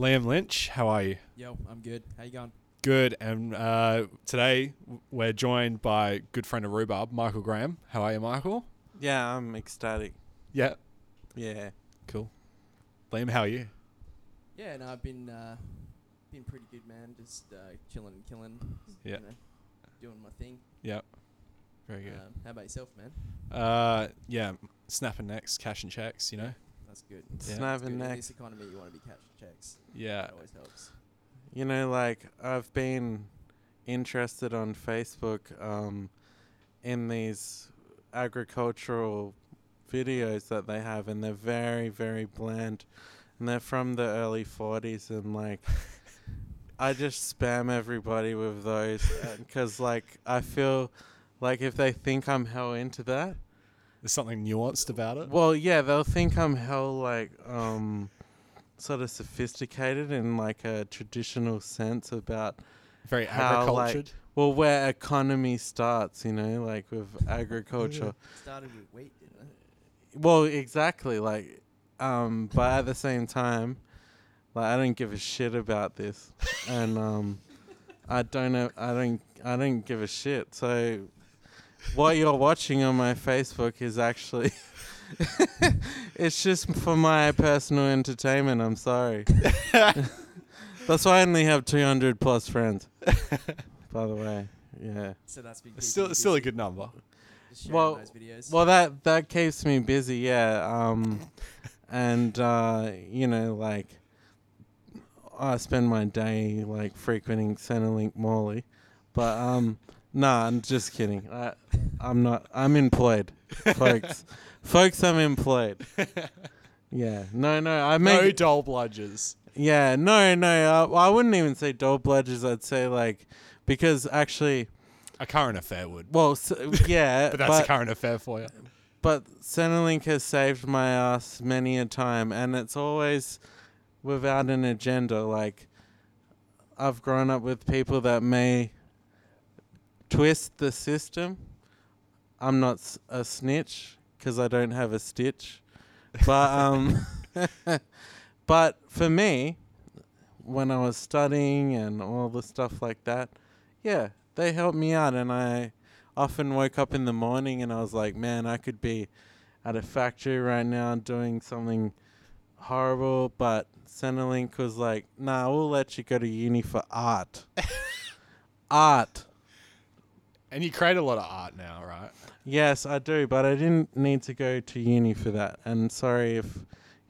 Liam Lynch, how are you? Yo, I'm good. How you going? Good. And today we're joined by a good friend of Rhubarb, Michael Graham. How are you, Michael? Yeah, I'm ecstatic. Yeah? Yeah. Cool. Liam, how are you? Yeah, no, I've been pretty good, man. Just chilling and killing. Yeah. You know, doing my thing. Yeah. Very good. How about yourself, man? Yeah, snapping necks, cashing checks, you know? That's good. Yeah. Snapping necks. In this economy, you want to be cashing checks. Yeah. That always helps. You know, like, I've been interested on Facebook in these agricultural videos that they have, and they're very, very bland. And they're from the early 40s, and, like, I just spam everybody with those because, like, I feel like if they think I'm hell into that... There's something nuanced about it? Well, yeah, they'll think I'm hell, like... sort of sophisticated in like a traditional sense about very agricultured. Like, well, where economy starts, you know, like with agriculture. Started with wheat, didn't it? Well, exactly. Like, but at the same time, like I don't give a shit about this, and I don't give a shit. So, what you're watching on my Facebook is actually. It's just for my personal entertainment. I'm sorry. That's why I only have 200 plus friends. By the way, yeah. So that's been still a good number. Well, that keeps me busy. Yeah. And you know, like I spend my day like frequenting Centrelink Morley, but nah, I'm just kidding. I'm not. I'm employed, folks. Folks, I'm employed. Yeah. No, I make... No dull bludgers. Yeah, no, I wouldn't even say dull bludgers. I'd say, like... Because, actually... A current affair would. Well, so, yeah. but that's a current affair for you. But Centrelink has saved my ass many a time, and it's always without an agenda. Like, I've grown up with people that may twist the system. I'm not a snitch... because I don't have a stitch. But but for me, when I was studying and all the stuff like that, yeah, they helped me out. And I often woke up in the morning and I was like, man, I could be at a factory right now doing something horrible. But Centrelink was like, nah, we'll let you go to uni for art. Art. And you create a lot of art now, right? Yes, I do, but I didn't need to go to uni for that. And sorry if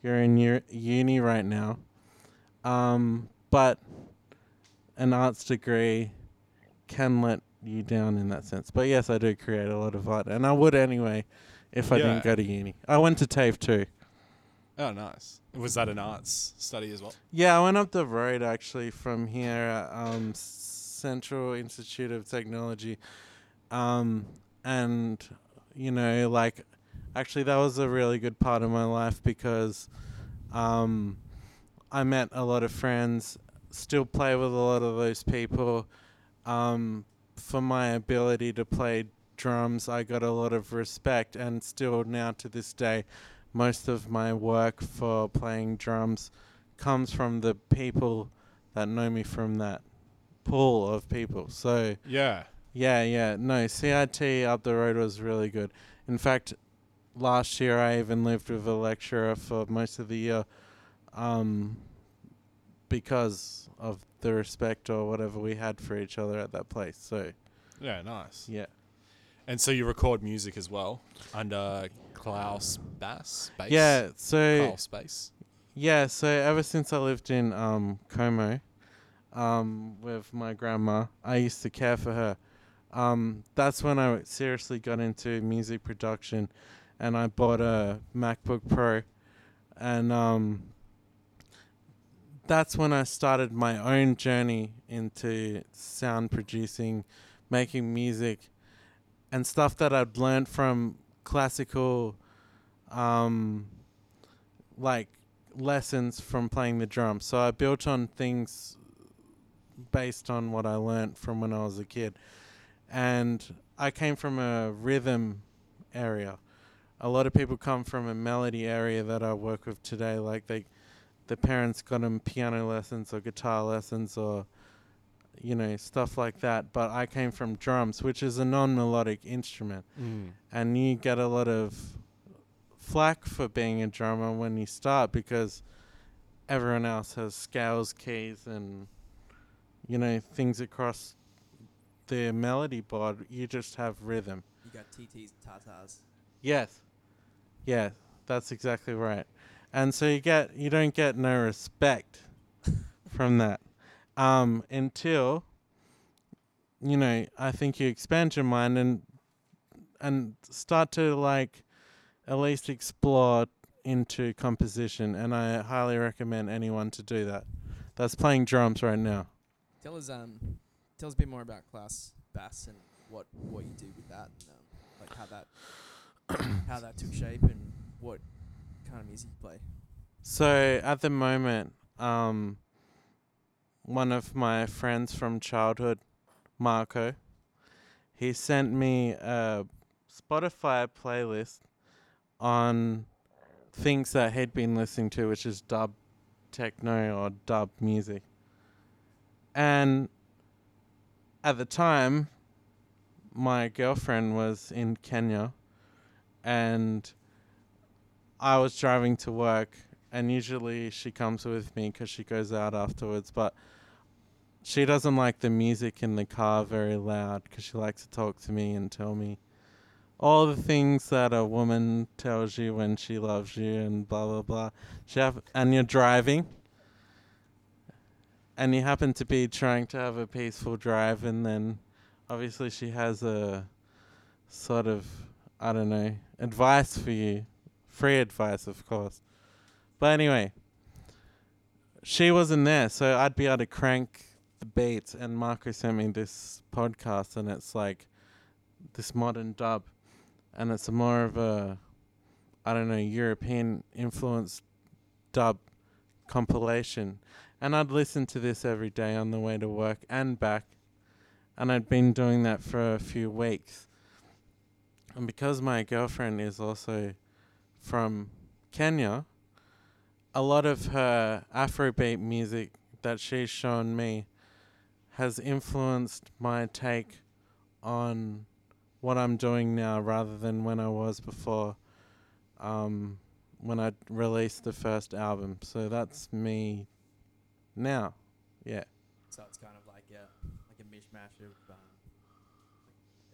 you're in uni right now. But an arts degree can let you down in that sense. But yes, I do create a lot of art. And I would anyway if I didn't go to uni. I went to TAFE too. Oh, nice. Was that an arts study as well? Yeah, I went up the road actually from here at Central Institute of Technology. And, you know, like, actually that was a really good part of my life because I met a lot of friends, still play with a lot of those people. For my ability to play drums, I got a lot of respect, and still now to this day, most of my work for playing drums comes from the people that know me from that pool of people. So, yeah. Yeah. No, CIT up the road was really good. In fact, last year I even lived with a lecturer for most of the year because of the respect or whatever we had for each other at that place. So yeah, nice. Yeah. And so you record music as well under Klaus Bass? Yeah, so... Klaus Bass? Yeah, so ever since I lived in Como with my grandma, I used to care for her. That's when I seriously got into music production, and I bought a MacBook Pro, and that's when I started my own journey into sound producing, making music, and stuff that I'd learned from classical, like lessons from playing the drums. So I built on things based on what I learned from when I was a kid. And I came from a rhythm area. A lot of people come from a melody area that I work with today. Like their parents got them piano lessons or guitar lessons or, you know, stuff like that. But I came from drums, which is a non-melodic instrument. Mm. And you get a lot of flack for being a drummer when you start because everyone else has scales, keys, and, you know, things across their melody board. You just have rhythm. You got TTs, tatas. Yes. Yeah, that's exactly right. And so you don't get no respect from that until, you know, I think you expand your mind and start to, like, at least explore into composition. And I highly recommend anyone to do that. That's playing drums right now. Tell us a bit more about Klaus Bass and what you do with that, and, like how that took shape and what kind of music you play. So at the moment, one of my friends from childhood, Marco, he sent me a Spotify playlist on things that he'd been listening to, which is dub techno or dub music. And at the time, my girlfriend was in Kenya and I was driving to work, and usually she comes with me because she goes out afterwards, but she doesn't like the music in the car very loud because she likes to talk to me and tell me all the things that a woman tells you when she loves you and blah, blah, blah. And you're driving and you happen to be trying to have a peaceful drive, and then obviously she has a sort of, I don't know, advice for you. Free advice, of course. But anyway, she wasn't there, so I'd be able to crank the beats, and Marco sent me this podcast, and it's like this modern dub. And it's more of a, I don't know, European influenced dub compilation. And I'd listen to this every day on the way to work and back. And I'd been doing that for a few weeks. And because my girlfriend is also from Kenya, a lot of her Afrobeat music that she's shown me has influenced my take on what I'm doing now rather than when I was before, when I released the first album. So that's me now. Yeah. So it's kind of like a mishmash of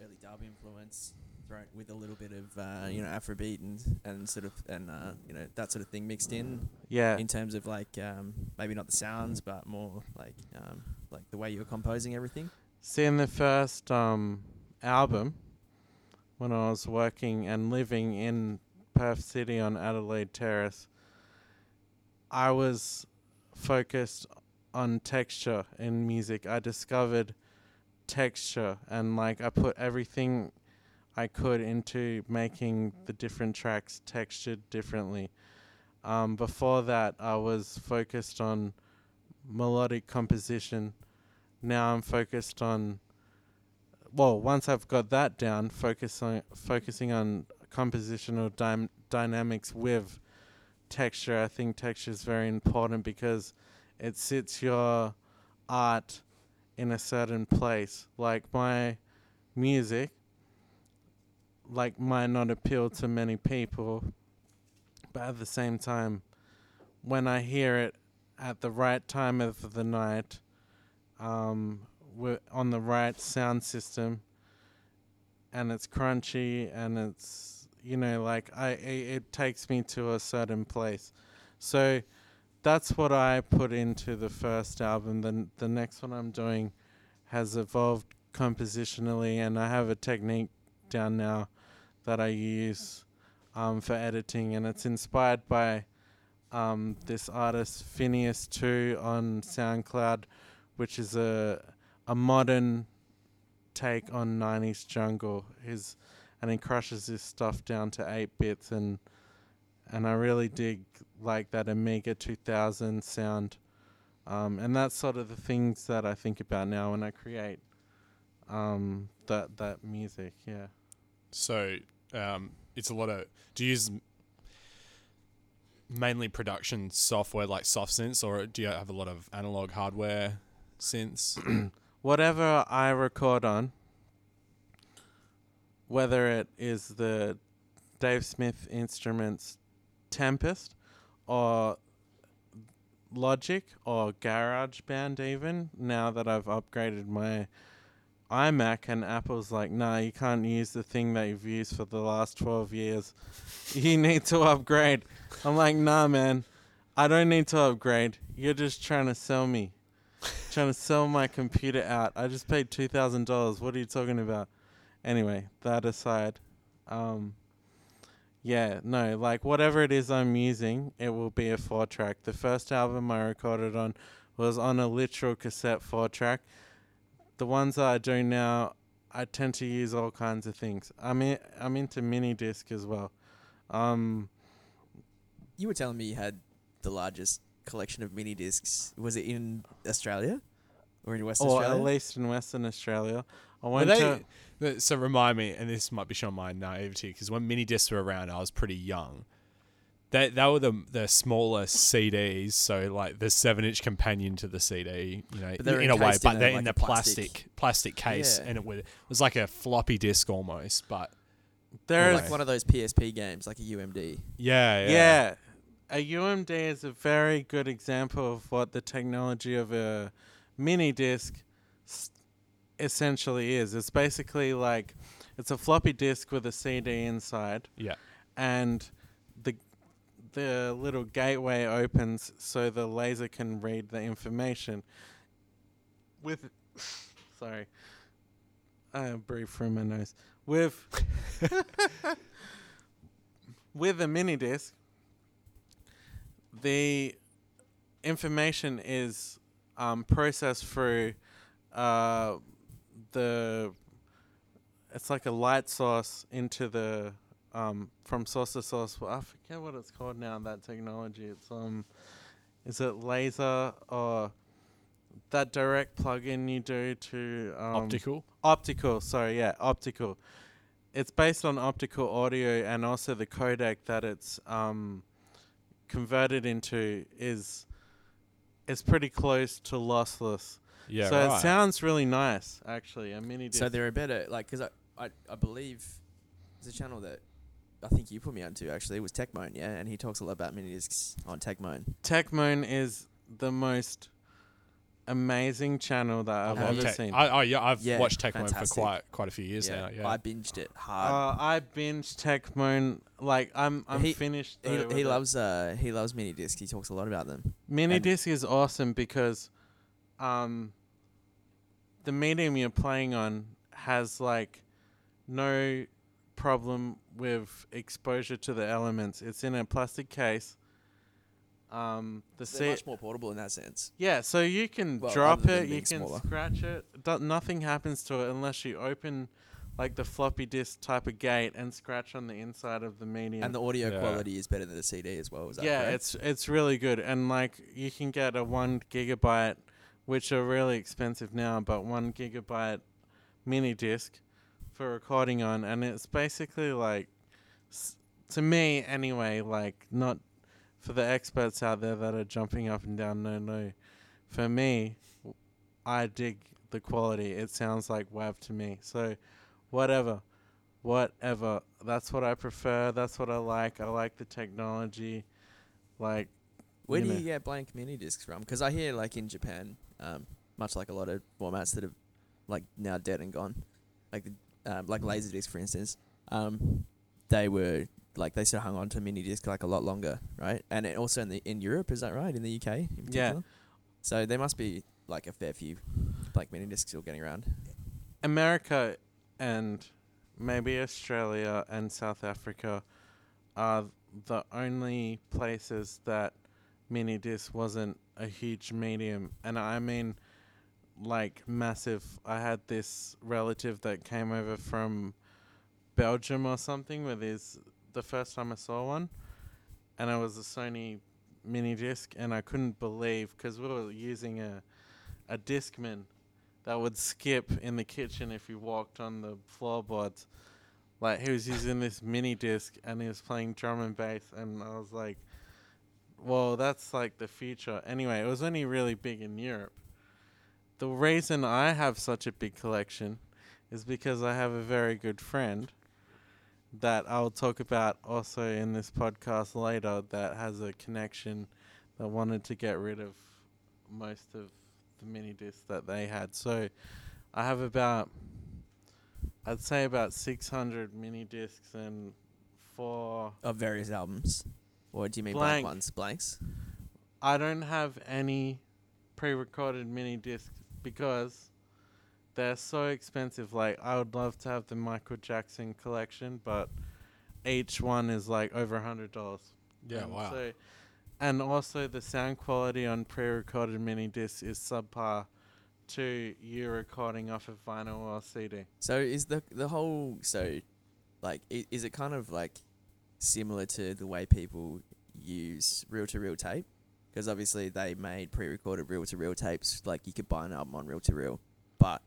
early dub influence thrown with a little bit of Afrobeat and sort of and that sort of thing mixed in. Yeah. In terms of like maybe not the sounds but more like the way you were composing everything. See, in the first album, when I was working and living in Perth City on Adelaide Terrace, I was focused on texture in music. I discovered texture, and like I put everything I could into making the different tracks textured differently. Before that, I was focused on melodic composition. Now I'm focused on, well, once I've got that down, focusing on compositional dynamics with texture. I think texture is very important because it sits your art in a certain place. Like my music, like, might not appeal to many people, but at the same time, when I hear it at the right time of the night, on the right sound system, and it's crunchy, and it's, you know, like it takes me to a certain place. So that's what I put into the first album. Then the next one I'm doing has evolved compositionally, and I have a technique down now that I use for editing, and it's inspired by this artist Phineas 2 on SoundCloud, which is a modern take on 90s jungle. And he crushes this stuff down to 8 bits, and I really dig like that Amiga 2000 sound, and that's sort of the things that I think about now when I create that music. Yeah. So it's a lot of, do you use mainly production software like soft synths, or do you have a lot of analog hardware synths? Whatever I record on, whether it is the Dave Smith Instruments Tempest or Logic or GarageBand even, now that I've upgraded my iMac and Apple's like, nah, you can't use the thing that you've used for the last 12 years. You need to upgrade. I'm like, nah, man, I don't need to upgrade. You're just trying to sell me. Trying to sell my computer out. I just paid $2,000. What are you talking about? Anyway, that aside, yeah, no, like whatever it is I'm using, it will be a 4-track. The first album I recorded on was on a literal cassette 4-track. The ones that I do now, I tend to use all kinds of things. I'm into mini-disc as well. You were telling me you had the largest collection of mini-discs. Was it in Australia? Or in Western Australia? Or at least in Western Australia. I went to... So remind me, and this might be showing my naivety, because when mini-discs were around, I was pretty young. They were the smaller CDs, so like the 7-inch companion to the CD, you know, in a way, but they're like in the plastic case, yeah. And it was like a floppy disk almost, but... They're like one of those PSP games, like a UMD. Yeah, yeah. Yeah, a UMD is a very good example of what the technology of a mini-disc essentially is. It's basically like, it's a floppy disk with a CD inside. Yeah. And... the little gateway opens so the laser can read the information. With... Sorry. I breathe through my nose. With a mini-disc, the information is processed through the... It's like a light source into the... from source to source. Well, I forget what it's called now, that technology. It's is it laser or that direct plug-in you do to... optical? Optical, sorry, yeah, optical. It's based on optical audio, and also the codec that it's converted into is pretty close to lossless. Yeah, so right. It sounds really nice, actually. A mini-disc. So they're a better... Like, because I believe... There's a channel that I think you put me onto, actually. It was Techmoan, yeah? And he talks a lot about mini-discs on Techmoan. Techmoan is the most amazing channel that I've ever seen. I've watched Techmoan for quite a few years now. Yeah. I binged it hard. I binged Techmoan. Like, I'm finished. He loves mini-discs. He talks a lot about them. Mini-disc is awesome because the medium you're playing on has, like, no... problem with exposure to the elements. It's in a plastic case. They're much more portable in that sense. Yeah, so you can drop it, you can scratch it. Nothing happens to it unless you open like the floppy disk type of gate and scratch on the inside of the medium. And the audio quality is better than the CD as well. Is that right? It's really good. And like you can get a 1 gigabyte, which are really expensive now, but 1 gigabyte mini disc for recording on, and it's basically like, to me anyway, like, not for the experts out there that are jumping up and down, no, for me, I dig the quality. It sounds like WAV to me, so whatever, that's what I prefer, that's what I like the technology. Like, where do you get blank mini discs from? Because I hear like in Japan, much like a lot of formats that have like now dead and gone, like the like Laserdisc, for instance, they were like, they sort of hung on to mini disc like a lot longer, right? And it also in Europe, is that right? In the UK, in particular? Yeah. So there must be like a fair few like mini discs still getting around. America and maybe Australia and South Africa are the only places that mini disc wasn't a huge medium, and I mean, like massive. I had this relative that came over from Belgium or something with the first time I saw one, and it was a Sony mini disc, and I couldn't believe, because we were using a Discman that would skip in the kitchen if you walked on the floorboards. Like, he was using this mini disc and he was playing drum and bass, and I was like, well, that's like the future. Anyway, it was only really big in Europe. The reason I have such a big collection is because I have a very good friend that I'll talk about also in this podcast later that has a connection that wanted to get rid of most of the mini discs that they had. So I have about, I'd say about 600 mini discs and 4 of various albums. Or do you mean blank ones? Blanks? I don't have any pre-recorded mini discs because they're so expensive. Like, I would love to have the Michael Jackson collection, but each one is like over $100. Yeah, and wow. So, and also the sound quality on pre-recorded mini discs is subpar to you recording off of vinyl or CD. So is the whole, so like, is it kind of like similar to the way people use reel-to-reel tape? Because obviously they made pre-recorded reel-to-reel tapes, like you could buy an album on reel-to-reel, but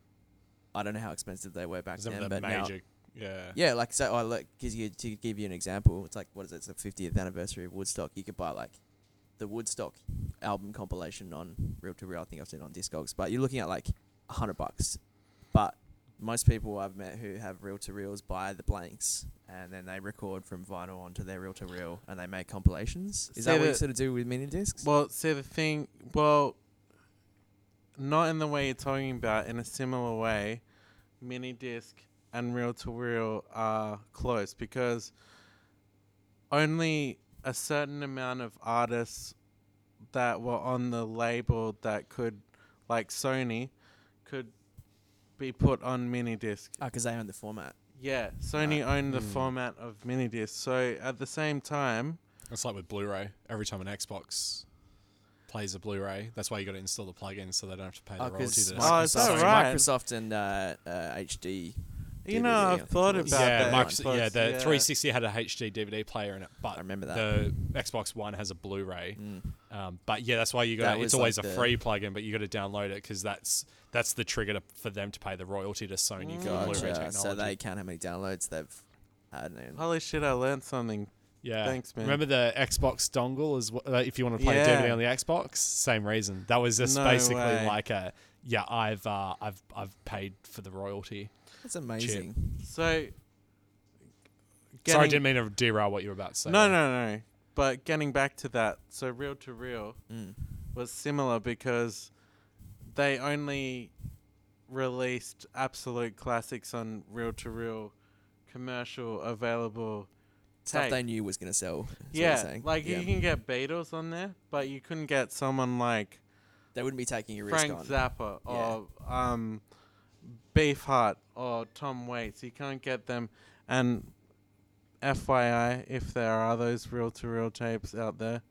I don't know how expensive they were back then. But now, yeah, yeah, like so. I look, because to give you an example, it's like, what is it? It's the 50th anniversary of Woodstock. You could buy like the Woodstock album compilation on reel-to-reel. I think I've seen it on Discogs, but you're looking at like $100. But most people I've met who have reel-to-reels buy the blanks, and then they record from vinyl onto their reel-to-reel, and they make compilations. Is that what you sort of do with mini-discs? Well, see, the thing... Well, not in the way you're talking about. In a similar way, mini-disc and reel-to-reel are close, because only a certain amount of artists that were on the label that could, like Sony, could be put on mini-disc. Oh, because they own the format. Yeah, Sony owned the format of mini-disc. So, at the same time... It's like with Blu-ray. Every time an Xbox plays a Blu-ray, that's why you got to install the plugin so they don't have to pay the royalty. Oh, is that right? Microsoft and HD... You DVD, know, I've thought about that. Microsoft, yeah, the 360 had a HD DVD player in it, but I remember that. The Xbox One has a Blu-ray. Mm. But yeah, that's why you got. It's always like a free plugin, but you got to download it because that's the trigger for them to pay the royalty to Sony for Blu-ray technology. So they count how many downloads they've had. Holy shit! I learned something. Yeah, thanks, man. Remember the Xbox dongle is if you want to play DVD on the Xbox, same reason. That was just basically like a I've paid for the royalty. That's amazing. Chip. So, sorry, I didn't mean to derail what you were about to say. No. But getting back to that, so reel-to-reel was similar because they only released absolute classics on reel-to-reel commercial available stuff tape. They knew was going to sell. Yeah, like you can get Beatles on there, but you couldn't get someone like... They wouldn't be taking a risk on Zappa or... Beefheart or Tom Waits, you can't get them. And FYI, if there are those reel-to-reel tapes out there,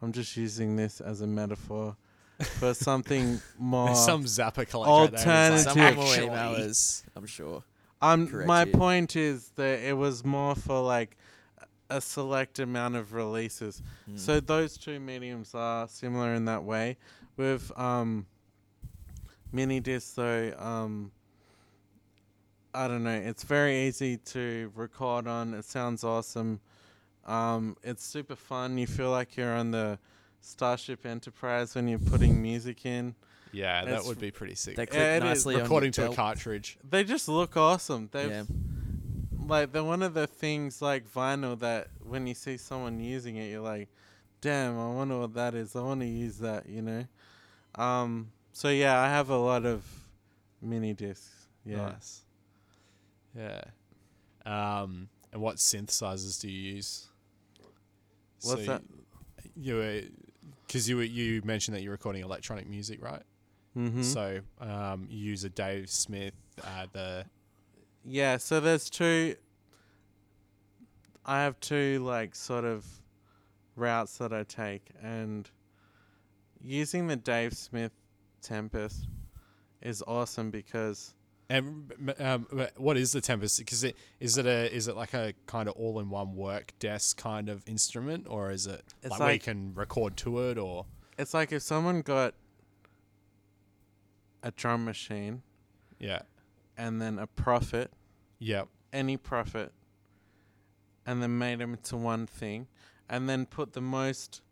I'm just using this as a metaphor for something more. Some Zappa collector alternative. There, like some emailers, I'm sure. My point is that it was more for like a select amount of releases. Mm. So those two mediums are similar in that way. With mini discs, though. I don't know. It's very easy to record on. It sounds awesome. It's super fun. You feel like you're on the Starship Enterprise when you're putting music in. Yeah, that would be pretty sick. They click nicely recording to a cartridge. They just look awesome. Like, they're one of the things like vinyl that when you see someone using it, you're like, damn, I wonder what that is. I want to use that, you know? So, yeah, I have a lot of mini discs. Yeah. Nice. Yeah. And what synthesizers do you use? What's that? Because you mentioned that you're recording electronic music, right? Mm-hmm. So you use a Dave Smith, Yeah, so there's two... I have two, like, sort of routes that I take. And using the Dave Smith Tempest is awesome because... And what is the Tempest? Because is it like a kind of all-in-one work desk kind of instrument, or is it like where you can record to it, or it's like if someone got a drum machine, and then a Prophet, any Prophet, and then made them to one thing, and then put the most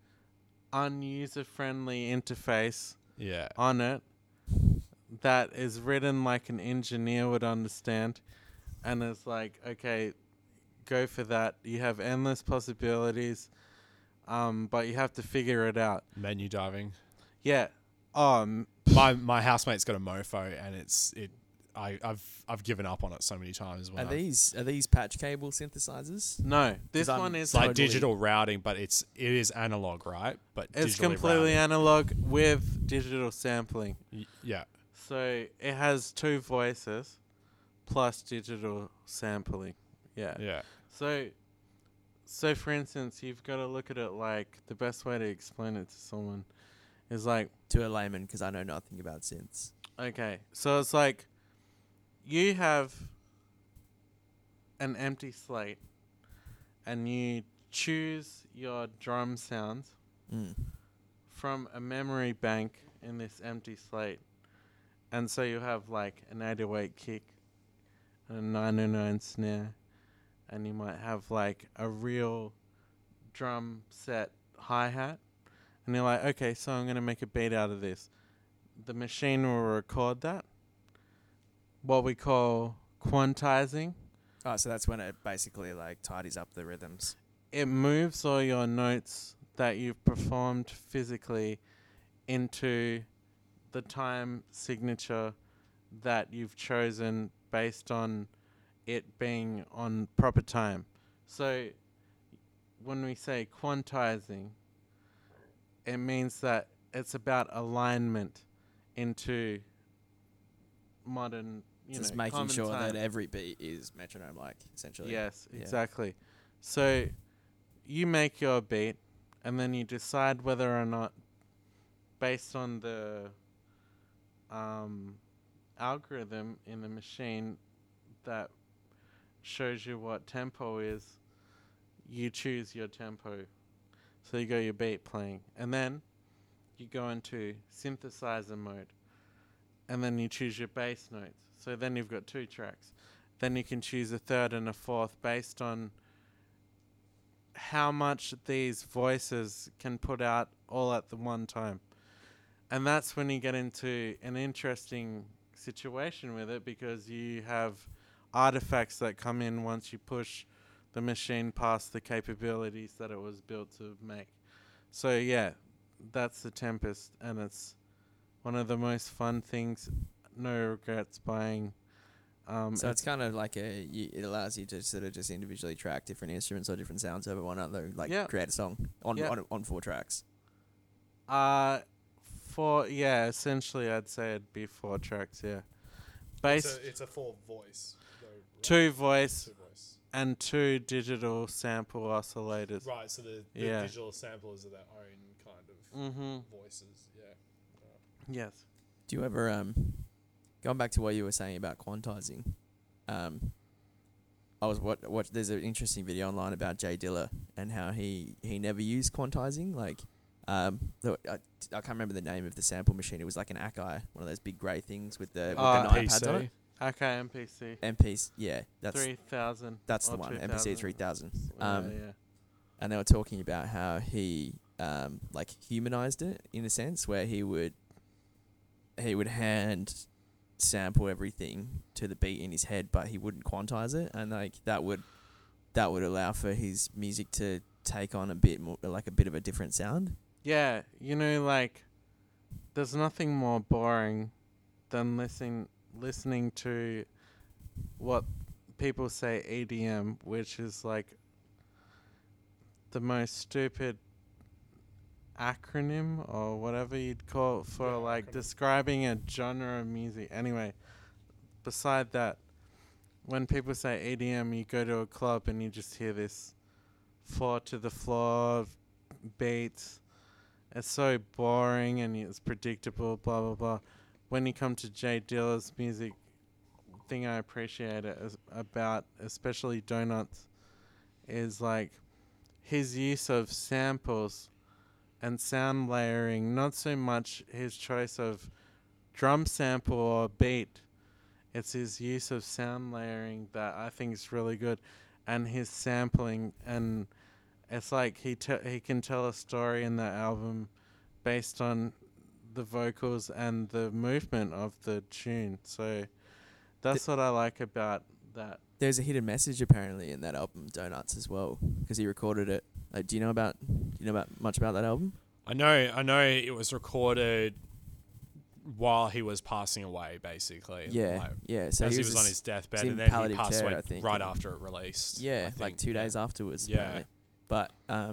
unuser-friendly interface on it that is written like an engineer would understand. And it's like, okay, go for that. You have endless possibilities, but you have to figure it out. Menu diving. Yeah. My housemate's got a mofo, and I've given up on it so many times. Are these patch cable synthesizers? No, this one is like totally digital routing, but it is analog, right? But it's completely analog with digital sampling. Yeah. So it has two voices plus digital sampling. Yeah. Yeah. So for instance, you've got to look at it like the best way to explain it to someone is like to a layman, because I know nothing about synths. Okay, so it's like you have an empty slate and you choose your drum sounds from a memory bank in this empty slate. And so you have like an 808 kick and a 909 snare, and you might have like a real drum set hi-hat. And you're like, okay, so I'm going to make a beat out of this. The machine will record that, what we call quantizing. Oh, so that's when it basically like tidies up the rhythms. It moves all your notes that you've performed physically into the time signature that you've chosen based on it being on proper time. So when we say quantizing, it means that it's about alignment into modern, just making sure that every beat is metronome-like, essentially. Yes, exactly. So you make your beat, and then you decide whether or not, based on the algorithm in the machine that shows you what tempo is, you choose your tempo. So you got your beat playing, and then you go into synthesizer mode, and then you choose your bass notes. So then you've got two tracks. Then you can choose a third and a fourth based on how much these voices can put out all at the one time. And that's when you get into an interesting situation with it, because you have artifacts that come in once you push the machine past the capabilities that it was built to make. So yeah, that's the Tempest, and it's one of the most fun things. No regrets buying. So it's kind of like it allows you to sort of just individually track different instruments or different sounds over one another, like create a song on four tracks. Essentially I'd say it'd be four tracks. Yeah, it's a four voice. Though, right? Two voice. And two digital sample oscillators. Right, so the digital samplers are their own kind of voices. Yeah. Yes. Do you ever, going back to what you were saying about quantizing, I was there's an interesting video online about Jay Dilla and how he never used quantizing. Like, I can't remember the name of the sample machine. It was like an Akai, one of those big grey things with an iPad on it. Okay, MPC. MPC, yeah. That's 3,000. That's the one, 2,000. MPC 3,000. And they were talking about how he humanized it in a sense, where he would hand sample everything to the beat in his head, but he wouldn't quantize it, and like that would allow for his music to take on a bit more, like a bit of a different sound. Yeah, like there's nothing more boring than listening to what people say EDM, which is like the most stupid acronym or whatever you'd call it for describing a genre of music. Anyway, beside that, when people say EDM, you go to a club and you just hear this floor to the floor beats. It's so boring and it's predictable, blah, blah, blah. When you come to Jay Dilla's music, thing I appreciate about especially Donuts is like his use of samples and sound layering, not so much his choice of drum sample or beat. It's his use of sound layering that I think is really good, and his sampling and It's like he can tell a story in the album based on the vocals and the movement of the tune. So that's what I like about that. There's a hidden message apparently in that album, Donuts, as well, because he recorded it. Do you know much about that album? I know it was recorded while he was passing away, basically. Yeah, yeah. So he was on his deathbed, and then he passed away right after it released. Yeah, like 2 days afterwards. Yeah, apparently. But I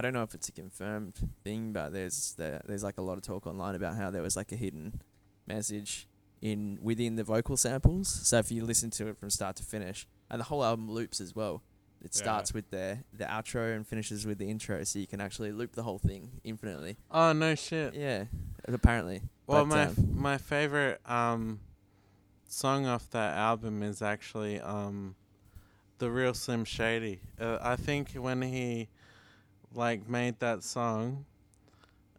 don't know if it's a confirmed thing, but there's like a lot of talk online about how there was like a hidden message within the vocal samples. So if you listen to it from start to finish, and the whole album loops as well. It starts with the outro and finishes with the intro, so you can actually loop the whole thing infinitely. Oh, no shit. Yeah, apparently. Well, my favorite song off that album is actually The Real Slim Shady. I think when he like made that song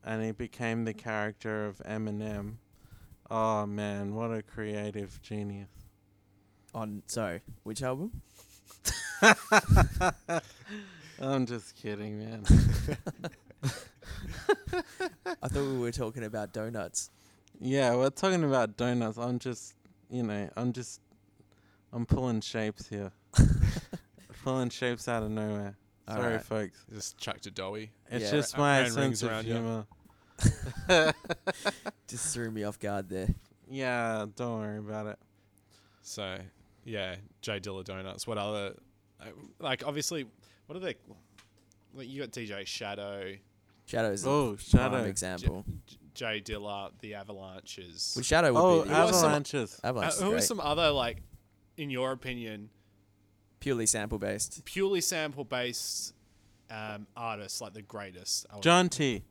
and he became the character of Eminem, oh man, what a creative genius. Sorry, which album? I'm just kidding, man. I thought we were talking about Donuts. Yeah, we're talking about Donuts. I'm pulling shapes here. Pulling shapes out of nowhere. Sorry, right, folks. Just chucked a doughy. It's just my sense of humor. Just threw me off guard there. Yeah, don't worry about it. So, yeah, Jay Dilla Donuts. What other... like, obviously, what are they... Like, you got DJ Shadow. Shadow's an example. Jay Dilla, The Avalanches. Well, Shadow would be... Avalanches. Who are some other, like, in your opinion... Purely sample-based artists, like the greatest. Jonti.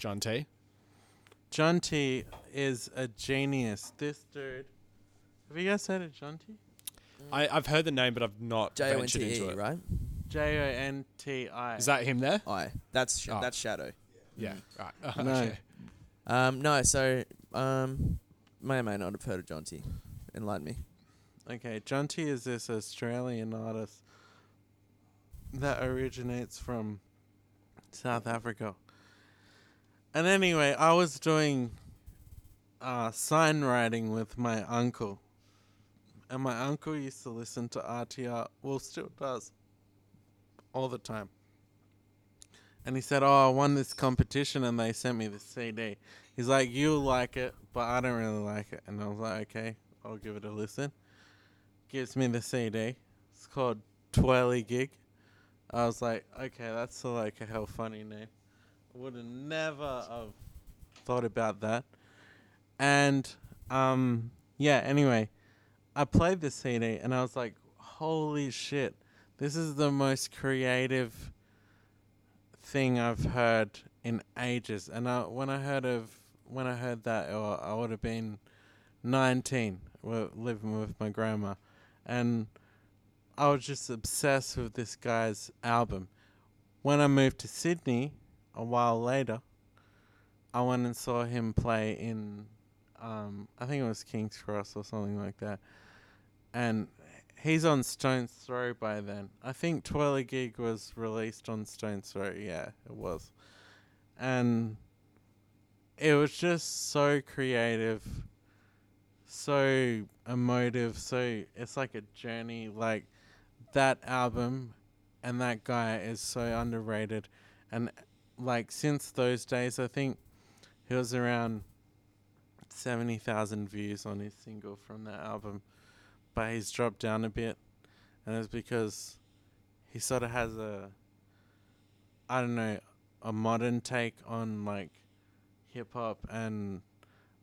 Jonti? Jonti is a genius. This dude... Have you guys heard of Jonti? I've heard the name, but I've not ventured into it. Right? Jonti. Is that him there? That's Shadow. Yeah. Mm-hmm. Right. No. No. So, may or may not have heard of Jonti. Enlighten me. Okay, Jonti is this Australian artist that originates from South Africa. And anyway, I was doing sign writing with my uncle. And my uncle used to listen to RTR, well, still does, all the time. And he said, I won this competition and they sent me this CD. He's like, you'll like it, but I don't really like it. And I was like, okay, I'll give it a listen. Gives me the CD. It's called Twirly Gig. I was like, okay, that's like a hell funny name. I would have never have thought about that. And, anyway... I played this CD and I was like, holy shit, this is the most creative thing I've heard in ages. And when I heard that, I would have been 19, living with my grandma. And I was just obsessed with this guy's album. When I moved to Sydney a while later, I went and saw him play in... I think it was King's Cross or something like that. And he's on Stone's Throw by then. I think Twirly Gig was released on Stone's Throw. Yeah, it was. And it was just so creative, so emotive, so it's like a journey. Like that album and that guy is so underrated. And like since those days, I think he was around... 70,000 views on his single from that album, but he's dropped down a bit, and it's because he sort of has a modern take on like hip hop and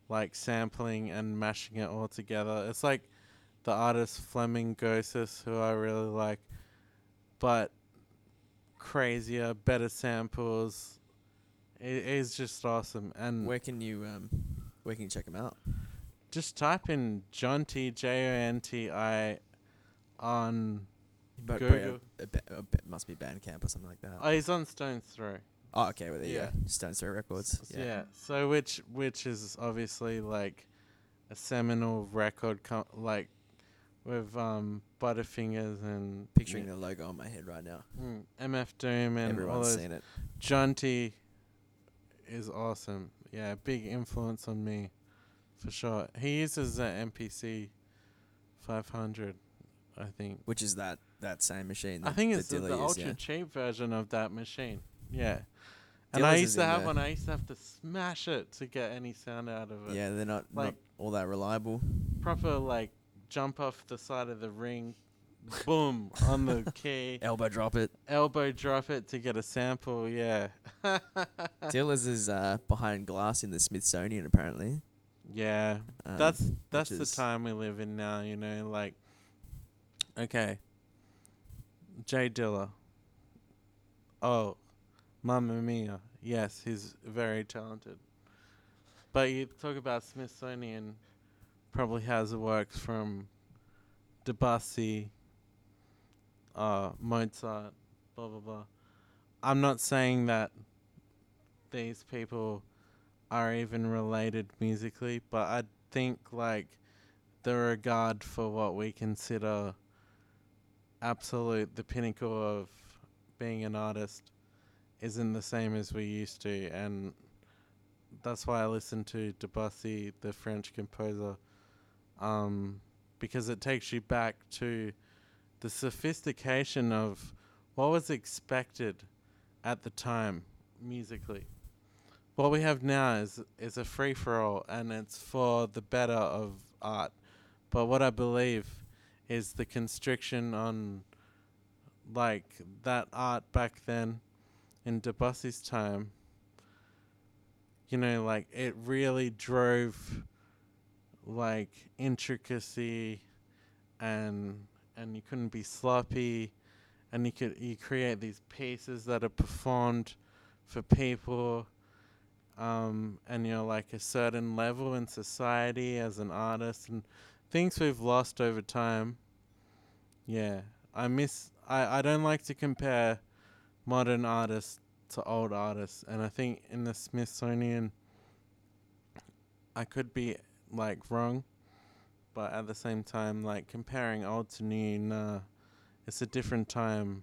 like sampling and mashing it all together. It's like the artist Flamingosis, who I really like, but crazier, better samples. It is just awesome. And where can you check him out? Just type in Jonti, Jonti, on Google. It must be Bandcamp or something like that. Oh, he's on Stone's Throw. Oh, okay. Well, there you go. Stone's Throw Records. Yeah. So which is obviously like a seminal record, like with Butterfingers and... Picturing the logo on my head right now. MF Doom and everyone's seen it. Jonti is awesome. Yeah, big influence on me, for sure. He uses the MPC 500, I think. Which is that same machine. I think it's the ultra-cheap version of that machine. Yeah. And Dilla's I used to have to smash it to get any sound out of it. Yeah, they're not all that reliable. Proper, jump off the side of the ring, boom, on the key. Elbow drop it to get a sample, yeah. Dilla's is behind glass in the Smithsonian, apparently. Yeah, that's the time we live in now, you know, okay, Jay Dilla. Oh, Mamma Mia. Yes, he's very talented. But you talk about Smithsonian, probably has works from Debussy, Mozart, blah, blah, blah. I'm not saying that these people are even related musically, but I think, the regard for what we consider the pinnacle of being an artist isn't the same as we used to, and that's why I listen to Debussy, the French composer, because it takes you back to the sophistication of what was expected at the time musically. What we have now is a free-for-all, and it's for the better of art. But what I believe is the constriction on, that art back then in Debussy's time. You know, it really drove, intricacy and you couldn't be sloppy, and you create these pieces that are performed for people, and you're a certain level in society as an artist, and things we've lost over time. Yeah, I don't like to compare modern artists to old artists, and I think in the Smithsonian I could be wrong, but at the same time comparing old to new, nah, it's a different time.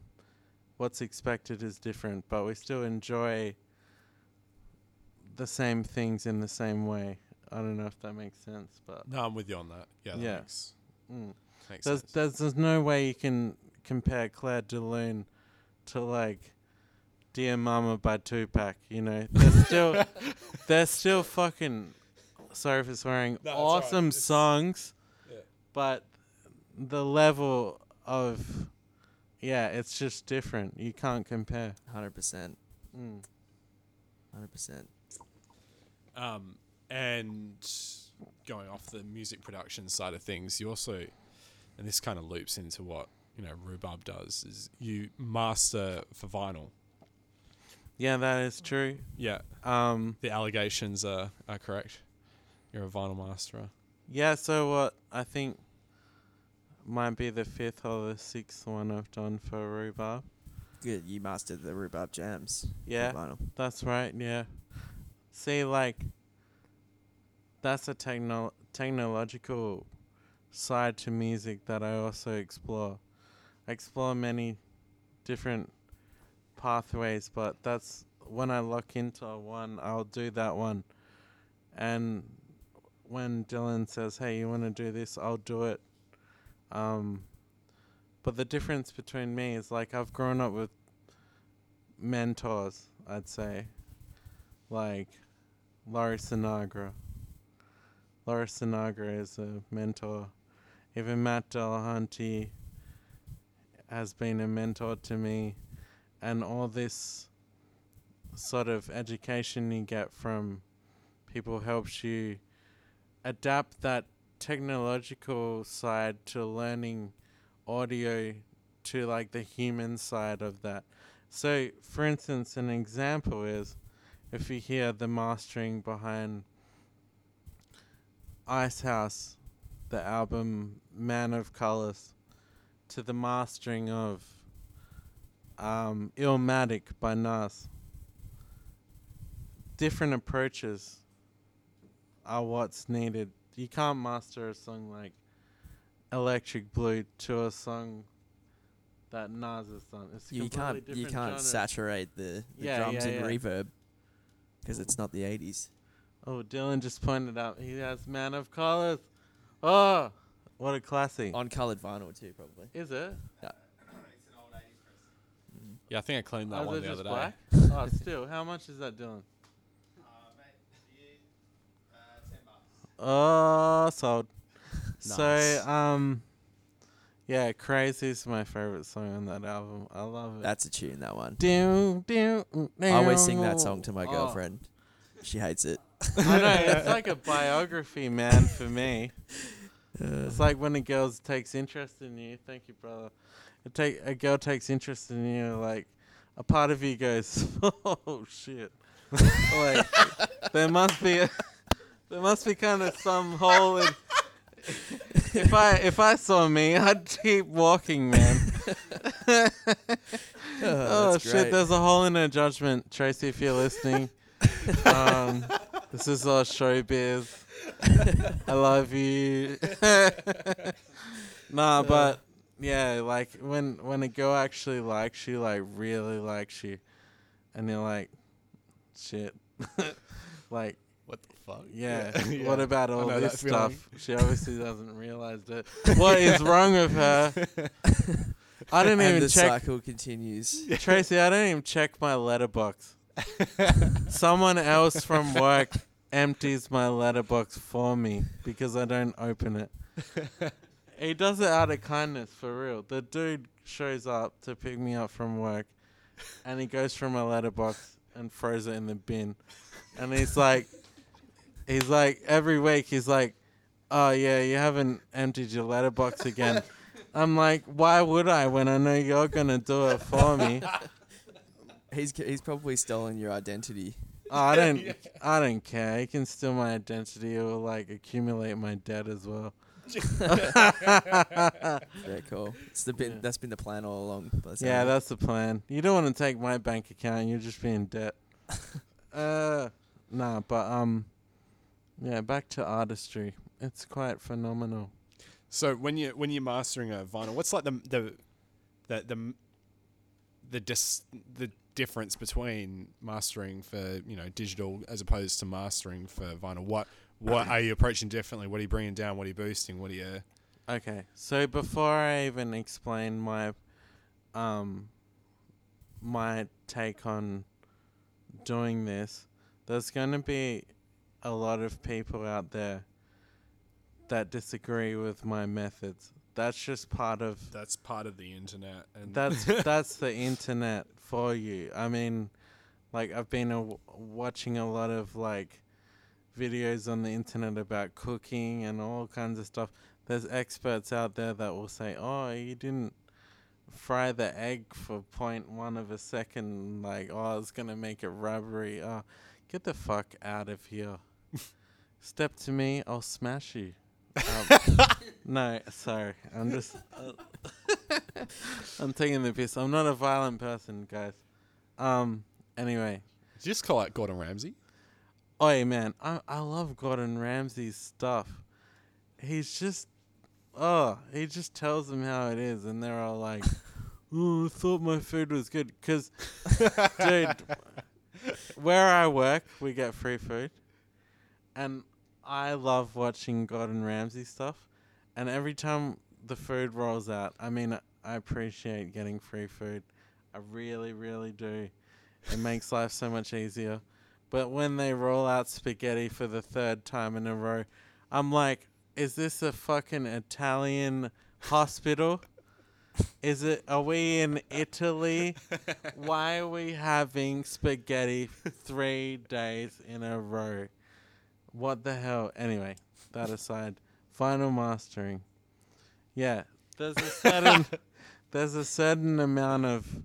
What's expected is different, but we still enjoy the same things in the same way. I don't know if that makes sense, but no, I'm with you on that. Yeah, that makes sense. There's no way you can compare Claire de Lune to "Dear Mama" by Tupac. You know, they're still fucking, sorry for swearing, awesome songs, yeah. But the level of it's just different. You can't compare. 100%. 100%. And going off the music production side of things, you also, and this kind of loops into what, Rhubarb does, is you master for vinyl. Yeah, that is true. Yeah. The allegations are correct. You're a vinyl masterer. Yeah, so what I think might be the fifth or the sixth one I've done for Rhubarb. Good, you mastered the Rhubarb jams. Yeah, vinyl. That's right, yeah. See, that's a technological side to music that I also explore. I explore many different pathways, but that's when I lock into one, I'll do that one. And when Dylan says, hey, you want to do this, I'll do it. But the difference between me is I've grown up with mentors, I'd say, Laurie Sinagra. Laura Sinagra is a mentor. Even Matt Delahunty has been a mentor to me. And all this sort of education you get from people helps you adapt that technological side to learning audio to the human side of that. So, for instance, an example is if you hear the mastering behind Icehouse, the album Man of Colours, to the mastering of Illmatic by Nas. Different approaches are what's needed. You can't master a song like Electric Blue to a song that Nas has done. It's a you can't saturate the drums and reverb because it's not the 80s. Oh, Dylan just pointed out he has Man of Colours. Oh, what a classic. On coloured vinyl too, probably. Is it? Yeah. It's an old 80s press. Yeah, I think I claimed that one the other day. Oh, still. How much is that, Dylan? $10. Oh, sold. Nice. So, yeah, Crazy's my favourite song on that album. I love it. That's a tune, that one. I always sing that song to my girlfriend. She hates it. I know, it's like a biography, man, for me. It's like when a girl takes interest in you. Thank you, brother. A girl takes interest in you, like, a part of you goes, oh, shit. Like, there must be kind of some hole in... if I saw me, I'd keep walking, man. Oh shit! Great. There's a hole in her judgment, Tracy. If you're listening, this is our showbiz. I love you. Nah, but yeah, like when a girl actually likes you, like really likes you, and you're like, shit, like. What the fuck? Yeah. What about all this stuff? Feeling. She obviously doesn't realize that. What is wrong with her? I don't even the check. The cycle continues. Tracy, I don't even check my letterbox. Someone else from work empties my letterbox for me because I don't open it. He does it out of kindness, for real. The dude shows up to pick me up from work and he goes through my letterbox and throws it in the bin. And he's like, every week, he's like, oh, yeah, you haven't emptied your letterbox again. I'm like, why would I when I know you're going to do it for me? He's probably stolen your identity. Oh, I don't care. He can steal my identity or, like, accumulate my debt as well. Yeah, cool. That's been the plan all along. Yeah, that's the plan. You don't want to take my bank account. You'll just be in debt. Nah, but yeah. Back to artistry. It's quite phenomenal. So when you're mastering a vinyl, what's like the difference between mastering for digital as opposed to mastering for vinyl? What are you approaching differently? What are you bringing down? What are you boosting? What are you? Okay. So before I even explain my take on doing this, there's going to be a lot of people out there that disagree with my methods. That's part of the internet. And that's the internet for you. I mean, like I've been watching a lot of like videos on the internet about cooking and all kinds of stuff. There's experts out there that will say, oh, you didn't fry the egg for 0.1 of a second, like, oh, it's going to make it rubbery. Oh, get the fuck out of here. Step to me, I'll smash you. No, sorry. I'm just... I'm taking the piss. I'm not a violent person, guys. Anyway. Did you just call out Gordon Ramsay? Oi, man. I love Gordon Ramsay's stuff. He's just... Oh, he just tells them how it is, and they're all like, "Oh, I thought my food was good." Because, dude, where I work, we get free food, and I love watching Gordon Ramsay stuff. And every time the food rolls out, I mean, I appreciate getting free food. I really, really do. It makes life so much easier. But when they roll out spaghetti for the third time in a row, I'm like, is this a fucking Italian hospital? Is it? Are we in Italy? Why are we having spaghetti 3 days in a row? What the hell? Anyway, that aside, final mastering. Yeah, there's a certain amount of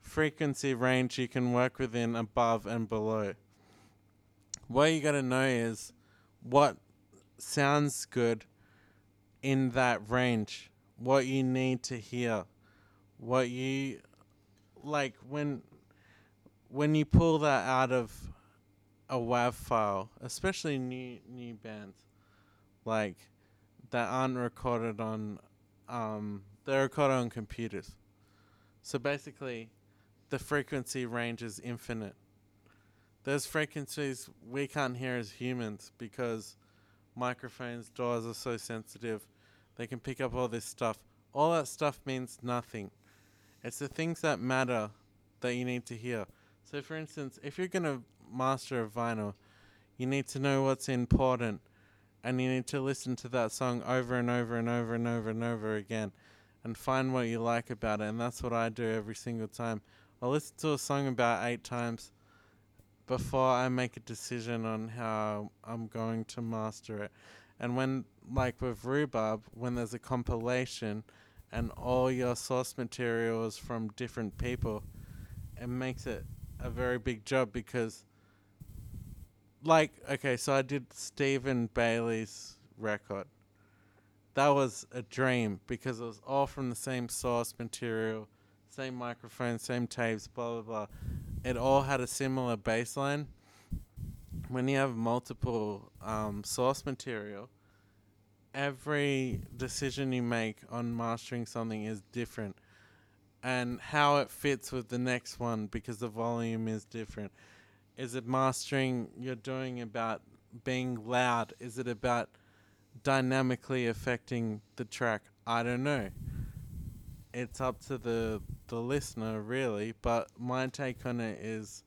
frequency range you can work within above and below. What you got to know is what sounds good in that range, what you need to hear, what you like when you pull that out of a WAV file, especially new bands, like that aren't recorded on, they're recorded on computers. So basically, the frequency range is infinite. There's frequencies we can't hear as humans because microphones, doors are so sensitive. They can pick up all this stuff. All that stuff means nothing. It's the things that matter that you need to hear. So for instance, if you're going to master a vinyl, you need to know what's important, and you need to listen to that song over and over and over and over and over again and find what you like about it. And that's what I do every single time. I'll listen to a song about 8 times before I make a decision on how I'm going to master it. And when, like with Rhubarb, when there's a compilation and all your source material is from different people, it makes it a very big job because, like, okay, so I did Stephen Bailey's record. That was a dream because it was all from the same source material, same microphone, same tapes, blah, blah, blah. It all had a similar baseline. When you have multiple source material, every decision you make on mastering something is different, and how it fits with the next one because the volume is different. Is it mastering you're doing about being loud? Is it about dynamically affecting the track? I don't know. It's up to the listener, really, but my take on it is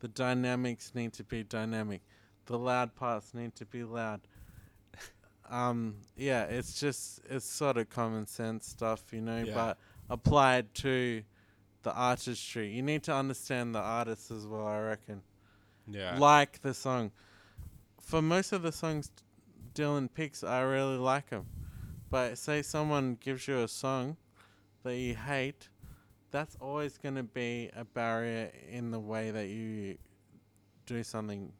the dynamics need to be dynamic. The loud parts need to be loud. Yeah, it's just, it's sort of common sense stuff, you know, yeah. But applied to the artistry. You need to understand the artist as well, I reckon. Yeah. Like the song. For most of the songs Dylan picks, I really like them. But say someone gives you a song that you hate, that's always going to be a barrier in the way that you do something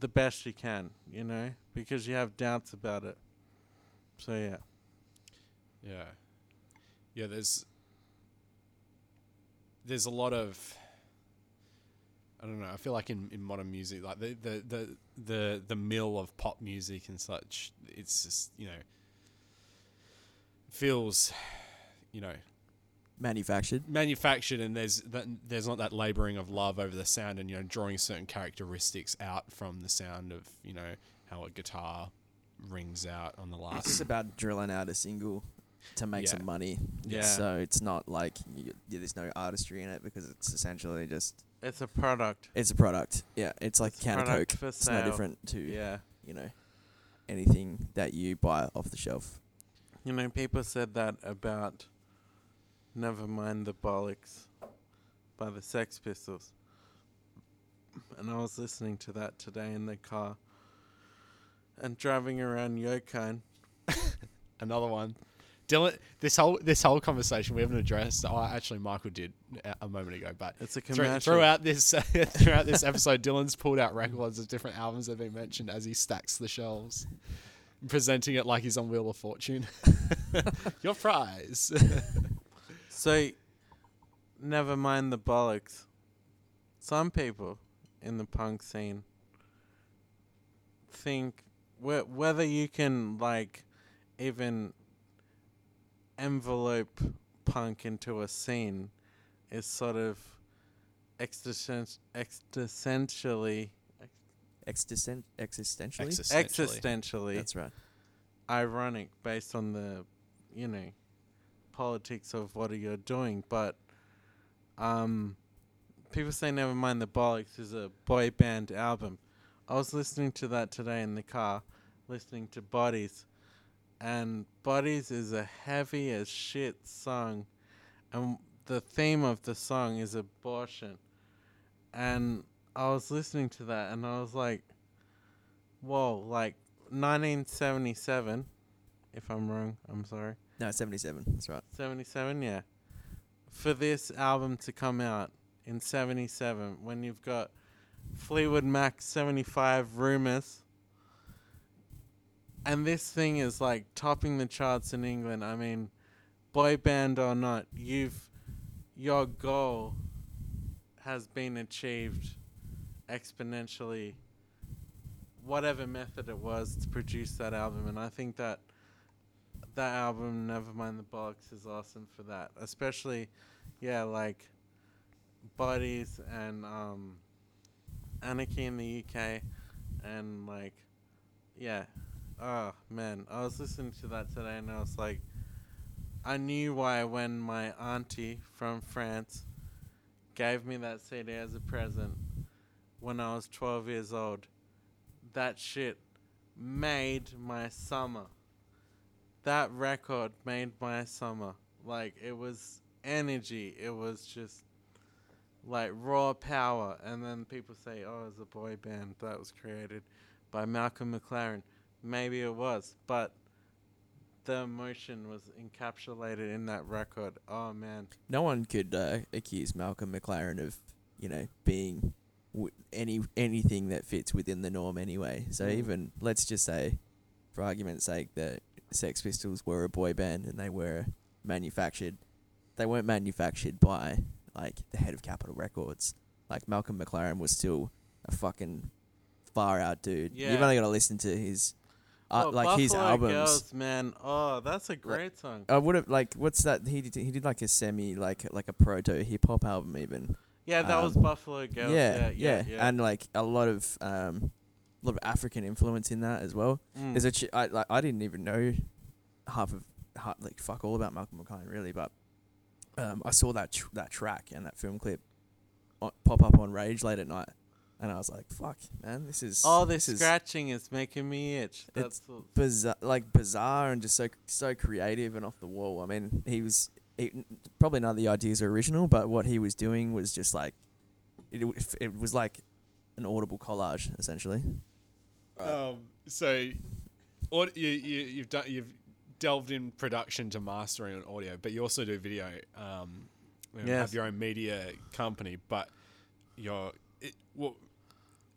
the best you can, you know, because you have doubts about it. So, yeah. Yeah. Yeah, there's a lot of, I don't know, I feel like in modern music, like the mill of pop music and such, it's just, you know, feels, you know, manufactured, and there's not that labouring of love over the sound, and, you know, drawing certain characteristics out from the sound of, you know, how a guitar rings out on the last. It's about drilling out a single to make some money. Yeah. So it's not like there's no artistry in it because it's essentially just. It's a product. It's a product. Yeah, it's like a can of Coke. It's no different to you know, anything that you buy off the shelf. You know, people said that about Never Mind the Bollocks by the Sex Pistols. And I was listening to that today in the car and driving around Yokine. Another one. Dylan, this whole conversation we haven't addressed. Oh, actually, Michael did a moment ago, but it's a commercial. Throughout this episode, Dylan's pulled out records of different albums that have been mentioned as he stacks the shelves, presenting it like he's on Wheel of Fortune. Your prize. So, Never Mind the Bollocks. Some people in the punk scene think whether you can, like, even envelope punk into a scene is sort of existentially that's right, ironic based on the, you know, politics of what you're doing. But people say Never Mind the Bollocks is a boy band album. I was listening to that today in the car, listening to Bodies. And Bodies is a heavy as shit song. And the theme of the song is abortion. And I was listening to that and I was like, whoa, like 1977, if I'm wrong, I'm sorry. No, 77, that's right. 77, yeah. For this album to come out in 77, when you've got Fleetwood Mac 75 Rumours, and this thing is like topping the charts in England. I mean, boy band or not, your goal has been achieved exponentially, whatever method it was to produce that album. And I think that that album, Never Mind the Bollocks, is awesome for that. Especially, yeah, like Bodies and Anarchy in the UK and like, yeah. Oh, man. I was listening to that today and I was like, I knew why when my auntie from France gave me that CD as a present when I was 12 years old. That shit made my summer. That record made my summer. Like, it was energy. It was just, like, raw power. And then people say, oh, it's a boy band that was created by Malcolm McLaren. Maybe it was, but the emotion was encapsulated in that record. Oh, man. No one could accuse Malcolm McLaren of, you know, being anything that fits within the norm anyway. So even, let's just say, for argument's sake, that Sex Pistols were a boy band and they were manufactured. They weren't manufactured by, like, the head of Capitol Records. Like, Malcolm McLaren was still a fucking far-out dude. Yeah. You've only got to listen to his... his albums, Girls, man. Oh, that's a great song. I would have what's that? He did like a semi, like a proto hip hop album even. Yeah, that was Buffalo Girls. Yeah. And like a lot of African influence in that as well. Mm. There's I didn't even know fuck all about Malcolm McLaren really, but I saw that track and that film clip pop up on Rage late at night. And I was like, "Fuck, man, this is all this scratching is making me itch." That's bizarre and just so creative and off the wall. I mean, he probably none of the ideas are original, but what he was doing was just like it was like an audible collage essentially. So, you've delved in production to mastering and audio, but you also do video. You have your own media company, but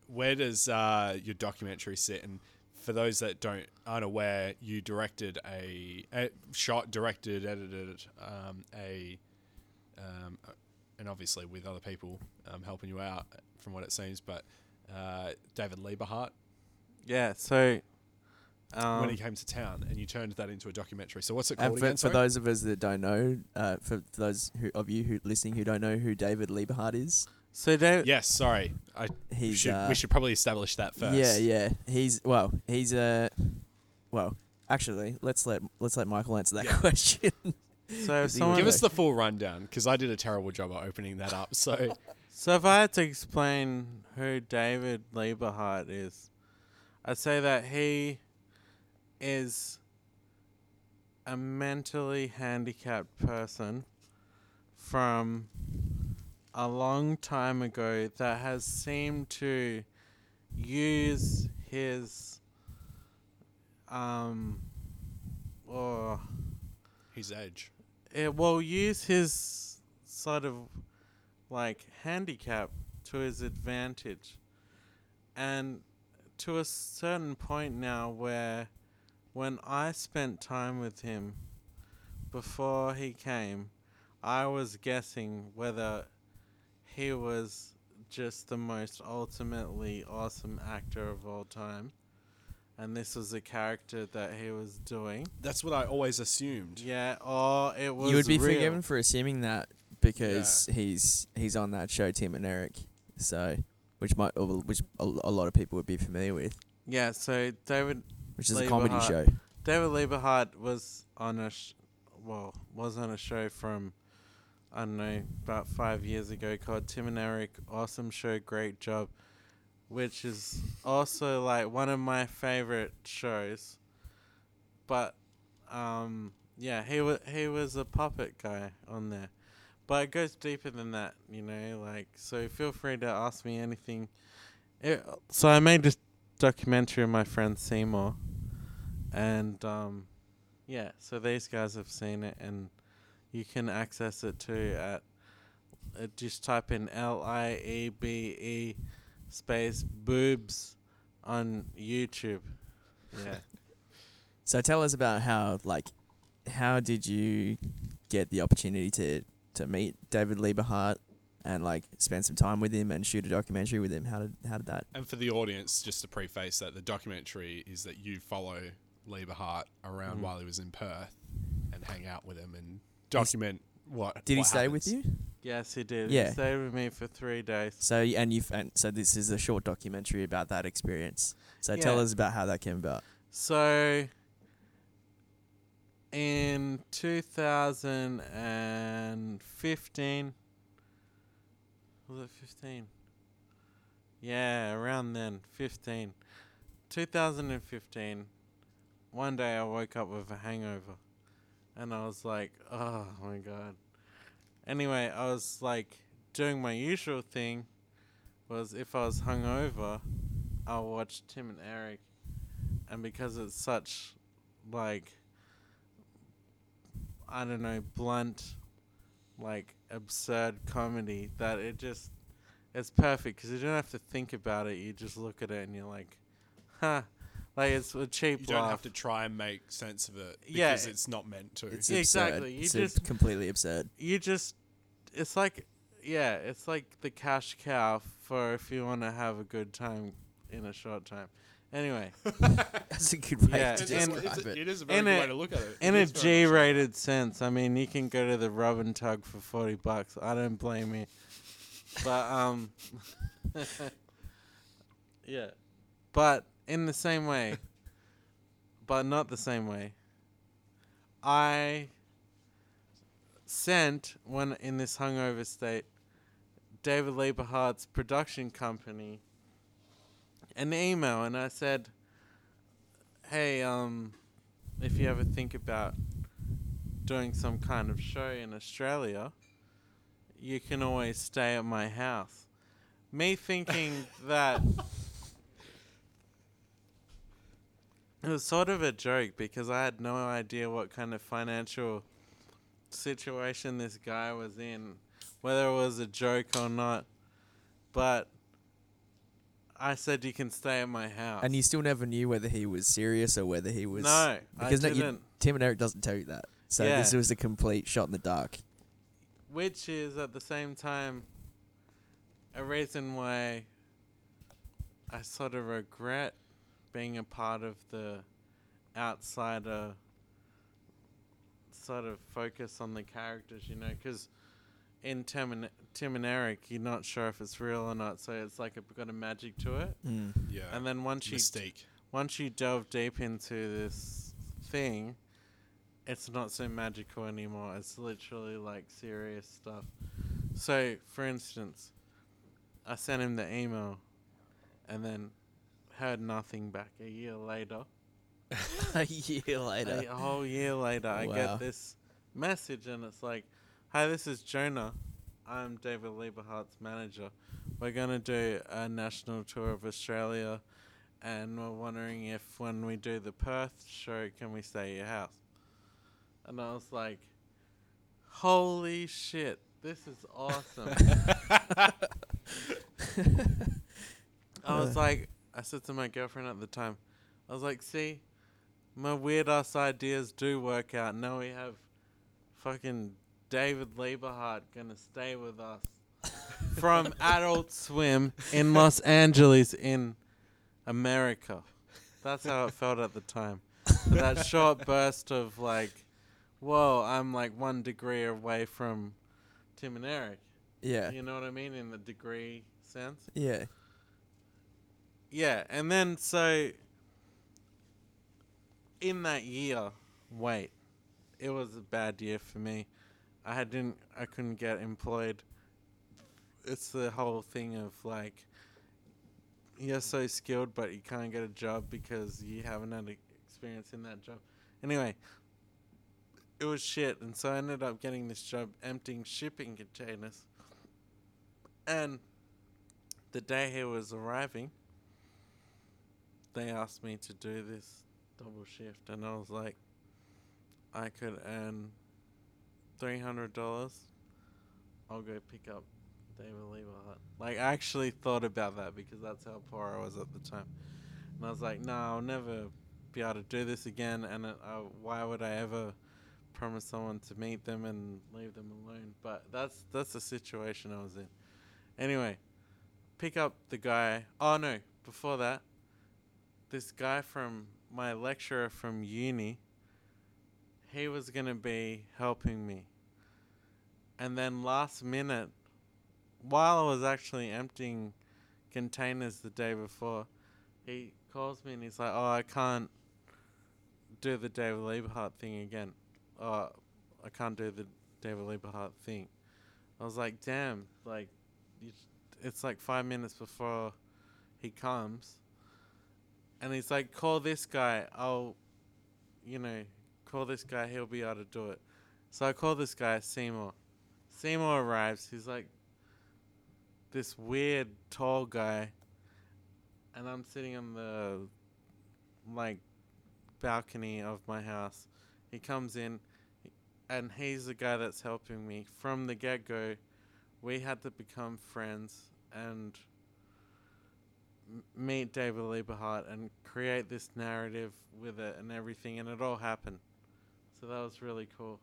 where does your documentary sit? And for those that aren't aware, you directed edited and obviously with other people helping you out from what it seems, but David Lieberhart. Yeah, so when he came to town, and you turned that into a documentary. So what's it called again? For those of us that don't know, for those of you listening who don't know who David Lieberhart is. So we should probably establish that first. Yeah. Actually, let's let Michael answer that question. So give us the full rundown, because I did a terrible job of opening that up. So if I had to explain who David Lieberhart is, I'd say that he is a mentally handicapped person from a long time ago that has seemed to use his his edge. It will use his sort of like handicap to his advantage, and to a certain point now where when I spent time with him before he came, I was guessing whether he was just the most ultimately awesome actor of all time, and this was the character that he was doing. That's what I always assumed. Yeah, or it was. You would be forgiven for assuming that because he's on that show, Tim and Eric, so which a lot of people would be familiar with. Yeah, so David, which is a comedy show. David Lieberhart was on a show from, I don't know, about 5 years ago, called Tim and Eric. Awesome show, great job, which is also like one of my favorite shows. But he was a puppet guy on there. But it goes deeper than that, you know. Like, so feel free to ask me anything. So I made this documentary of my friend Seymour, and so these guys have seen it and you can access it too at just type in LIEBE space boobs on YouTube. Yeah. So tell us about how did you get the opportunity to meet David Lieberhart and like spend some time with him and shoot a documentary with him? How did that? And for the audience, just to preface that, the documentary is that you follow Leiberhart around while he was in Perth and hang out with him and document what. Did he stay with you? Yes, he did. Yeah. He stayed with me for 3 days. So this is a short documentary about that experience. So tell us about how that came about. So in 2015, was it 15? Yeah, around then, 2015, one day I woke up with a hangover and I was like, oh my God. Anyway, I was like doing my usual thing, was if I was hungover, I'll watch Tim and Eric. And because it's such like, I don't know, blunt, like absurd comedy that it just, it's perfect because you don't have to think about it. You just look at it and you're like, huh. Like it's a cheap laugh. You don't have to try and make sense of it because it's not meant to. It's exactly. Absurd. It's just completely absurd. You just, it's like, yeah, it's like the cash cow for if you want to have a good time in a short time. Anyway. That's a good way to describe it. It is a very good way to look at it. In a G-rated sense. I mean, you can go to the Rub and Tug for $40. I don't blame you. But, yeah. But in the same way, but not the same way, I sent, when in this hungover state, David Leiberhart's production company an email, and I said, hey, if you ever think about doing some kind of show in Australia, you can always stay at my house. Me thinking that it was sort of a joke because I had no idea what kind of financial situation this guy was in, whether it was a joke or not. But I said, you can stay at my house. And you still never knew whether he was serious or whether he was... No, because I didn't. Tim and Eric doesn't tell you that. So this was a complete shot in the dark. Which is, at the same time, a reason why I sort of regret being a part of the outsider sort of focus on the characters, you know, because... in Tim and Eric, you're not sure if it's real or not, so it's like it's got a magic to it. Mm. Yeah. And then once you delve deep into this thing, it's not so magical anymore. It's literally like serious stuff. So, for instance, I sent him the email, and then heard nothing back. A year later. A whole year later, wow. I get this message, and it's like, hi, this is Jonah. I'm David Leiberhart's manager. We're going to do a national tour of Australia and we're wondering if when we do the Perth show, can we stay at your house? And I was like, holy shit, this is awesome. I was like, I said to my girlfriend at the time, I was like, see, my weird ass ideas do work out. Now we have fucking... David Leiberhart gonna stay with us from Adult Swim in Los Angeles in America. That's how it felt at the time. That short burst of like, whoa, I'm like 1 degree away from Tim and Eric. Yeah. You know what I mean? In the degree sense. Yeah. Yeah. And then so in that year, it was a bad year for me. I couldn't get employed. It's the whole thing of like, you're so skilled, but you can't get a job because you haven't had experience in that job. Anyway, it was shit. And so I ended up getting this job emptying shipping containers. And the day he was arriving, they asked me to do this double shift. And I was like, I could earn $300, I'll go pick up David Leiberhart. Like, I actually thought about that because that's how poor I was at the time. And I was like, no, I'll never be able to do this again. And why would I ever promise someone to meet them and leave them alone? But that's the situation I was in. Anyway, pick up the guy. Oh, no, before that, this guy from my lecturer from uni, he was going to be helping me. And then last minute, while I was actually emptying containers the day before, he calls me and he's like, oh, I can't do the David Liebhardt thing again. Oh, I can't do the David Liebhardt thing. I was like, damn, like, it's like 5 minutes before he comes. And he's like, call this guy. I'll, you know, call this guy. He'll be able to do it. So I call this guy, Seymour. Seymour arrives. He's like this weird tall guy. And I'm sitting on the, like, balcony of my house. He comes in, and he's the guy that's helping me. From the get-go, we had to become friends and meet David Liebhardt and create this narrative with it and everything, and it all happened. So that was really cool.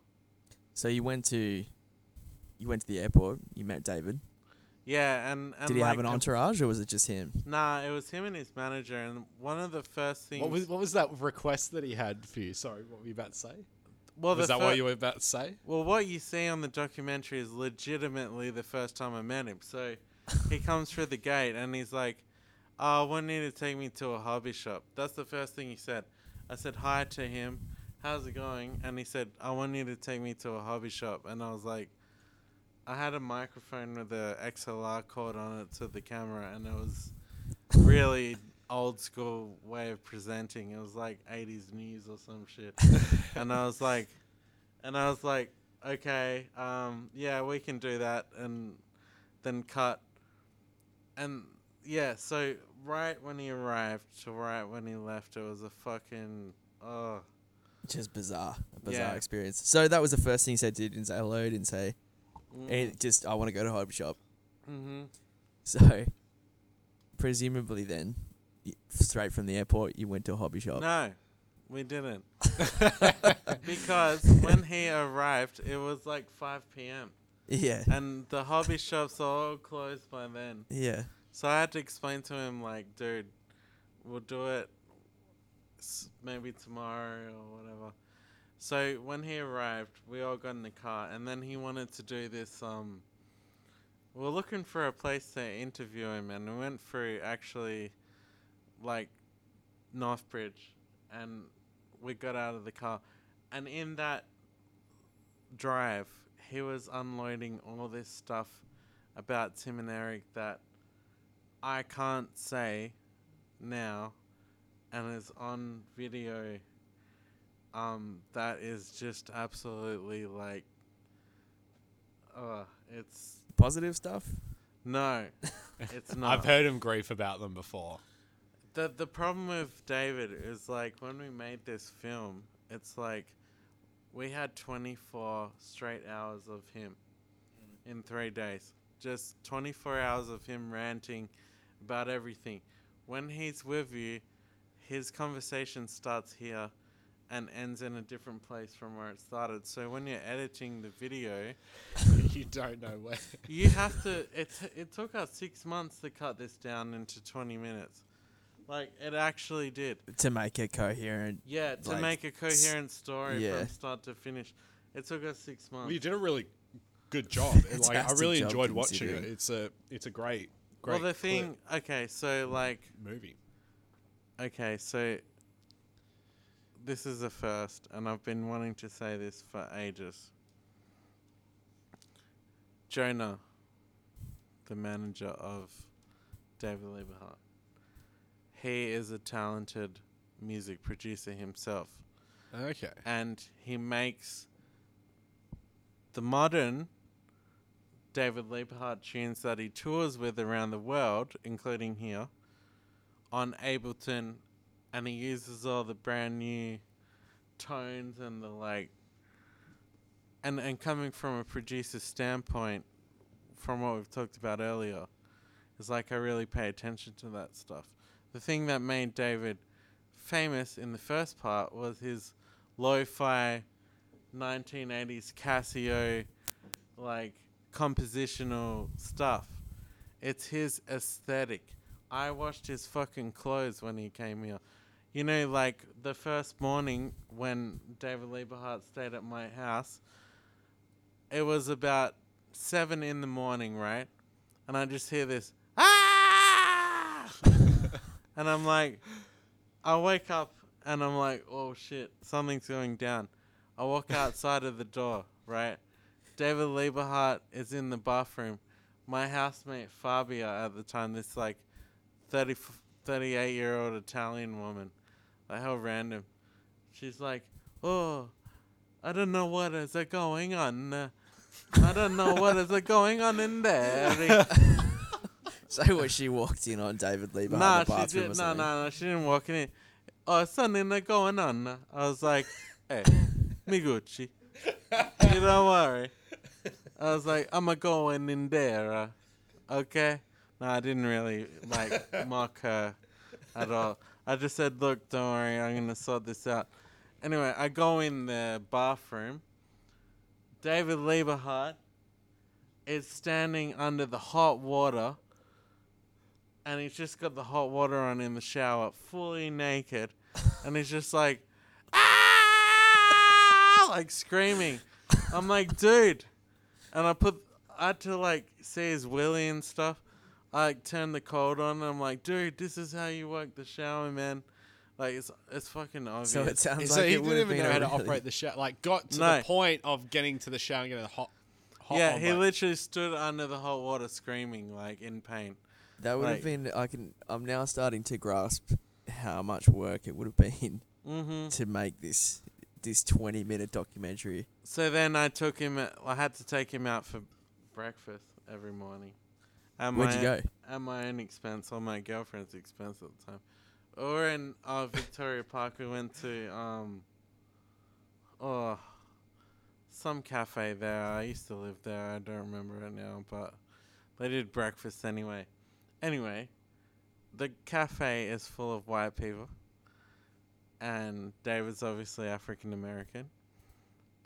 So you went to the airport, you met David. Yeah, and did he have an entourage, or was it just him? Nah, it was him and his manager. And one of the first things... What was that request that he had for you? Sorry, what were you about to say? Well, was that what you were about to say? Well, what you see on the documentary is legitimately the first time I met him. So he comes through the gate and he's like, oh, I want you to take me to a hobby shop. That's the first thing he said. I said hi to him. How's it going? And he said, I want you to take me to a hobby shop. And I was like... I had a microphone with a XLR cord on it to the camera, and it was really old school way of presenting. It was like 80s news or some shit. and I was like, okay, yeah, we can do that, and then cut. And yeah, so right when he arrived to right when he left, it was a fucking, oh. Just bizarre experience. So that was the first thing he said. Didn't say hello, didn't say... And just, I want to go to hobby shop. Mm-hmm. So, presumably then, straight from the airport, you went to a hobby shop. No, we didn't. Because when he arrived, it was like 5 p.m. Yeah. And the hobby shops are all closed by then. Yeah. So, I had to explain to him, like, dude, we'll do it maybe tomorrow or whatever. So when he arrived, we all got in the car, and then he wanted to do this, we were looking for a place to interview him, and we went through, actually, like, Northbridge, and we got out of the car. And in that drive, he was unloading all this stuff about Tim and Eric that I can't say now, and is on video. That is just absolutely like, it's positive stuff. No, it's not. I've heard him grief about them before. The problem with David is like when we made this film, it's like we had 24 straight hours of him in 3 days, just 24 hours of him ranting about everything. When he's with you, his conversation starts here and ends in a different place from where it started. So when you're editing the video... you don't know where. You have to... It took us 6 months to cut this down into 20 minutes. Like, it actually did. To make a coherent... Yeah, to like make a coherent story from start to finish. It took us 6 months. Well, you did a really good job. Like, I really enjoyed watching it. It's a great well, the thing... Okay, so like... Movie. Okay, so... This is a first, and I've been wanting to say this for ages. Jonah, the manager of David Liebhardt, he is a talented music producer himself. Okay. And he makes the modern David Liebhardt tunes that he tours with around the world, including here, on Ableton. And he uses all the brand new tones and the like. And coming from a producer's standpoint, from what we've talked about earlier, is like I really pay attention to that stuff. The thing that made David famous in the first part was his lo-fi 1980s Casio, like compositional stuff. It's his aesthetic. I washed his fucking clothes when he came here. You know, like, the first morning when David Lieberhardt stayed at my house, it was about 7 in the morning, right? And I just hear this, ah! And I'm like, I wake up and I'm like, oh, shit, something's going down. I walk outside of the door, right? David Lieberhardt is in the bathroom. My housemate, Fabia, at the time, this, like, 38-year-old Italian woman, like, how random. She's like, oh, I don't know what is going on. I don't know what is going on in there. So what, she walked in on David Lieberhardt in the bathroom or something? No, she didn't walk in. Oh, something going on. I was like, hey, mi Gucci. You don't worry. I was like, I'm going in there. Okay? No, I didn't really, like, mock her at all. I just said, look, don't worry, I'm going to sort this out. Anyway, I go in the bathroom. David Lieberhardt is standing under the hot water, and he's just got the hot water on in the shower, fully naked, and he's just like, ah, like screaming. I'm like, dude. And I had to, like, see his willy and stuff. I, like, turned the cold on, and I'm like, dude, this is how you work the shower, man. Like, it's fucking obvious. So it sounds so like it would have been... So he didn't even know how to operate the shower. Like, got to the point of getting to the shower and getting the hot Yeah, he literally stood under the hot water screaming, like, in pain. That would have been... I'm now starting to grasp how much work it would have been to make this 20-minute documentary. So then I had to take him out for breakfast every morning. Where'd you go? At my own expense, or my girlfriend's expense at the time. Or in Victoria Park, we went to some cafe there. I used to live there. I don't remember it now, but they did breakfast anyway. Anyway, the cafe is full of white people. And David's obviously African American.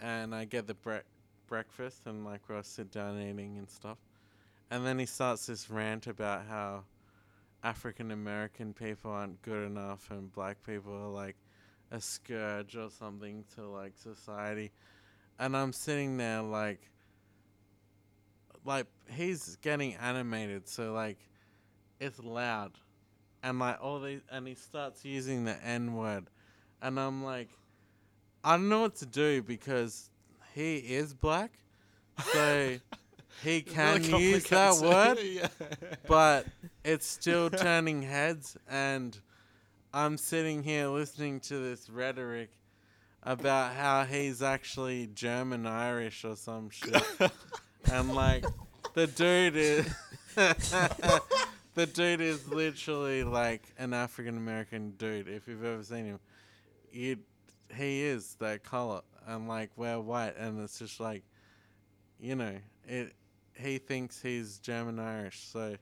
And I get the breakfast and, like, we'll sit down eating and stuff. And then he starts this rant about how African American people aren't good enough and black people are, like, a scourge or something to, like, society. And I'm sitting there, like, he's getting animated, so, like, it's loud. And, like, and he starts using the N-word. And I'm like, I don't know what to do because he is black, so he can really use that word, yeah. But it's still turning heads. And I'm sitting here listening to this rhetoric about how he's actually German-Irish or some shit. And, like, the dude is literally, like, an African-American dude. If you've ever seen him, he is that color, and, like, we're white, and it's just like, you know, he thinks he's German Irish, so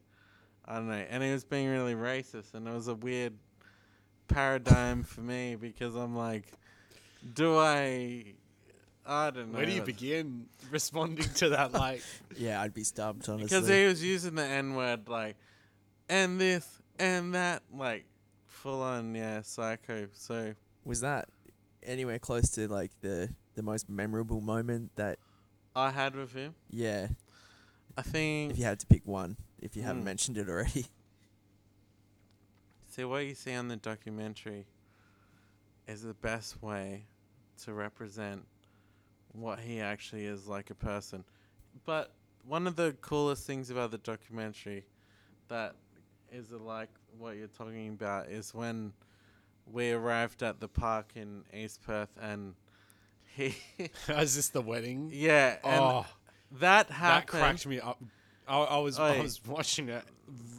I don't know. And he was being really racist, and it was a weird paradigm for me because I'm like, I don't know. Where do you begin responding to that? Like, yeah, I'd be stumped, honestly, because he was using the N-word, like, and this and that, like, full on, yeah, psycho. So was that anywhere close to, like, the most memorable moment that I had with him? Yeah. I think... If you had to pick one, if you haven't mentioned it already. See, what you see on the documentary is the best way to represent what he actually is like a person. But one of the coolest things about the documentary that is like what you're talking about is when we arrived at the park in East Perth and he... Is this the wedding? Yeah. Oh, and that happened. That cracked me up. I was watching it,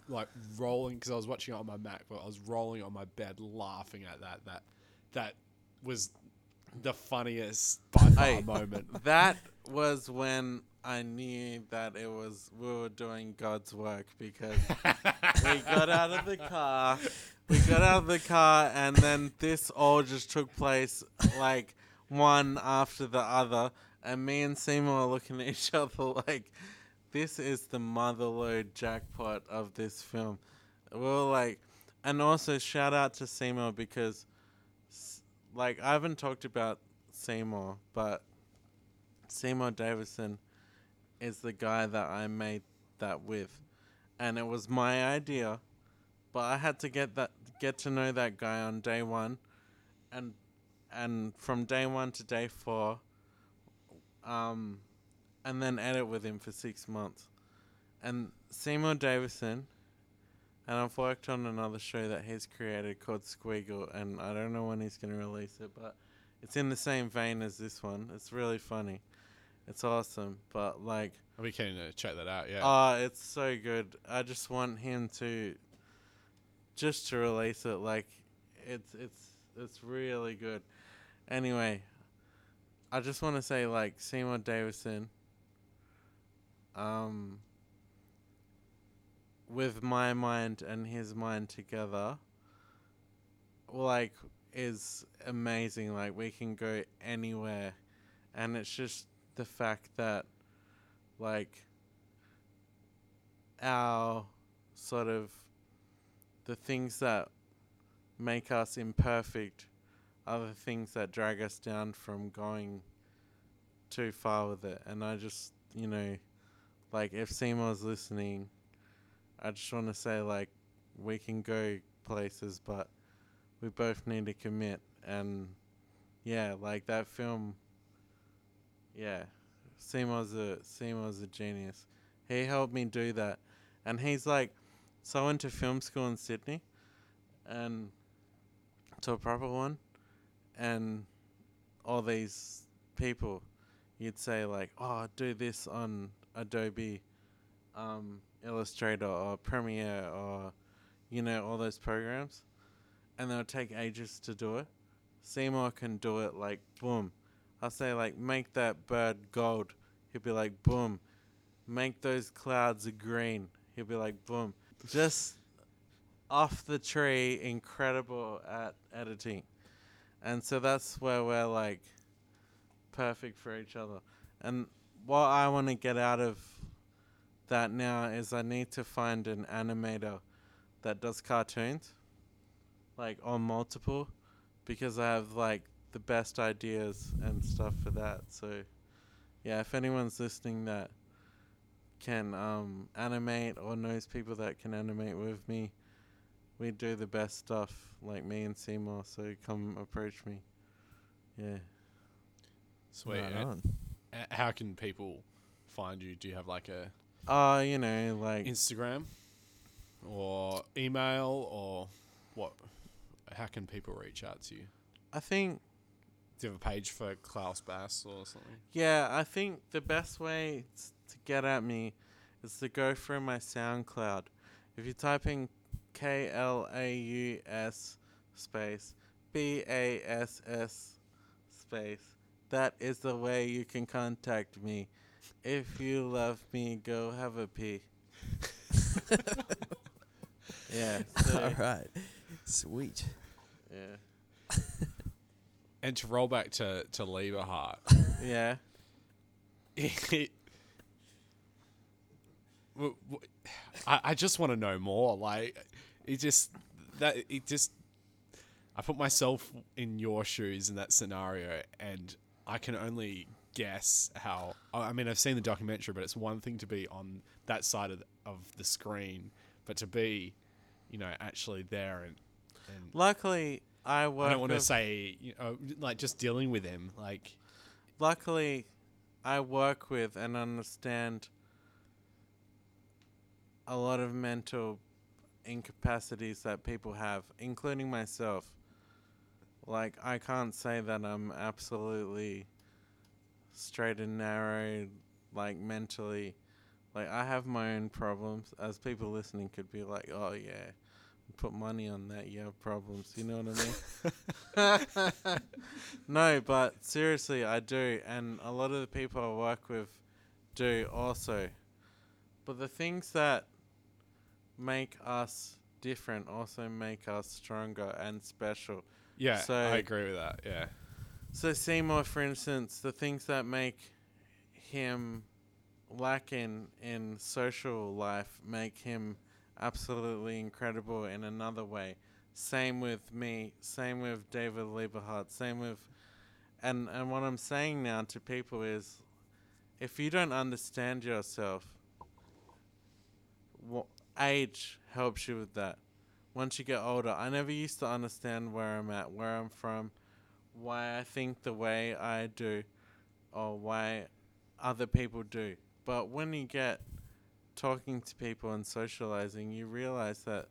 like, rolling, because I was watching it on my Mac, but I was rolling on my bed laughing at that. That was the funniest by far moment. That was when I knew that we were doing God's work, because we got out of the car, and then this all just took place, like, one after the other, and me and Seymour are looking at each other like, this is the motherlode jackpot of this film. Well, like, and also shout out to Seymour, because like I haven't talked about Seymour, but Seymour Davison is the guy that I made that with, and it was my idea, but I had to get to know that guy on day one, and from day one to day four, and then edit with him for 6 months. And Seymour Davison, and I've worked on another show that he's created called Squiggle, and I don't know when he's going to release it, but it's in the same vein as this one. It's really funny. It's awesome, but like... We can check that out, yeah. Oh, it's so good. I just want him to... just to release it, like, it's really good. Anyway, I just want to say, like, Seymour Davison, with my mind and his mind together, like, is amazing. Like, we can go anywhere, and it's just the fact that, like, our sort of the things that make us imperfect are the things that drag us down from going too far with it. And I just, you know, like, if Seymour's listening, I just want to say, like, we can go places, but we both need to commit. And, yeah, like, that film, yeah, Seymour's a genius. He helped me do that. And he's, like, so I went to film school in Sydney, and to a proper one, and all these people, you'd say like, oh, do this on Adobe Illustrator or Premiere or, you know, all those programs, and they'll take ages to do it. Seymour can do it, like, boom. I'll say like, make that bird gold. He'll be like, boom. Make those clouds green. He'll be like, boom. Just off the tree, incredible at editing. And so that's where we're like perfect for each other. And what I want to get out of that now is I need to find an animator that does cartoons, like, or multiple, because I have like the best ideas and stuff for that. So yeah, if anyone's listening that can animate or knows people that can animate with me, we do the best stuff, like me and Seymour, so come approach me. Yeah. Sweet. Right on. How can people find you? Do you have like a you know, like Instagram or email or what? How can people reach out to you? I think, do you have a page for Klaus Bass or something? Yeah, I think the best way to get at me is to go through my SoundCloud. If you type in KLAUS space BASS space, that is the way you can contact me. If you love me, go have a pee. Yeah. So. All right. Sweet. Yeah. And to roll back to Leave a Heart. Yeah. I just want to know more. Like, I put myself in your shoes in that scenario, and I can only guess how. I mean, I've seen the documentary, but it's one thing to be on that side of the screen, but to be, you know, actually there and luckily, I don't want to say, you know, like, just dealing with him. Like, luckily, I work with and understand a lot of mental incapacities that people have, including myself. Like, I can't say that I'm absolutely straight and narrow, like, mentally. Like, I have my own problems, as people listening could be like, oh yeah, put money on that, you have problems, you know what I mean? No, but seriously, I do, and a lot of the people I work with do also. But the things that make us different also make us stronger and special. Yeah, so I agree with that, yeah. So Seymour, for instance, the things that make him lacking in social life make him absolutely incredible in another way. Same with me, same with David Lieberhardt, same with... And what I'm saying now to people is, if you don't understand yourself, age helps you with that. Once you get older, I never used to understand where I'm at, where I'm from, why I think the way I do, or why other people do. But when you get talking to people and socializing, you realize that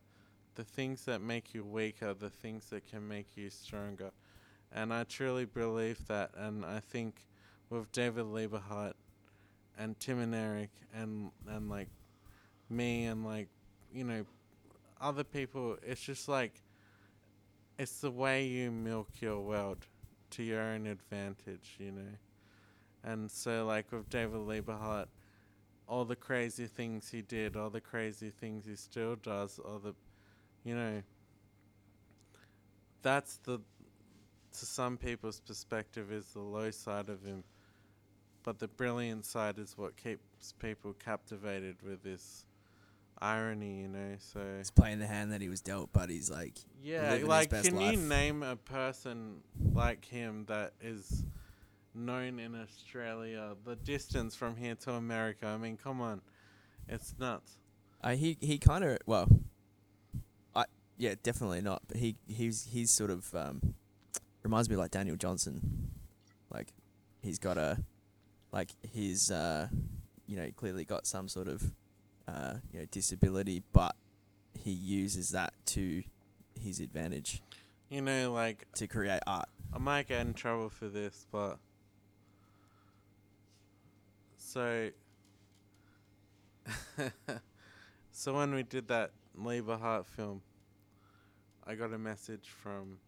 the things that make you weak are the things that can make you stronger. And I truly believe that. And I think with David Lieberhardt and Tim and Eric and like me and like, you know, other people, it's just like, it's the way you milk your world to your own advantage, you know. And so like with David Lieberhardt, all the crazy things he did, all the crazy things he still does, all the, you know, that's the, to some people's perspective, is the low side of him. But the brilliant side is what keeps people captivated with this irony, you know. So he's playing the hand that he was dealt, but he's like, yeah, like, can you name a person like him that is known in Australia? The distance from here to America, I mean, come on, it's nuts. He kind of, well, yeah, definitely not. But he's sort of reminds me of like Daniel Johnson. Like he's got you know, clearly got some sort of you know, disability, but he uses that to his advantage. You know, like, to create art. I might get in trouble for this, but so when we did that Lieberhardt film, I got a message from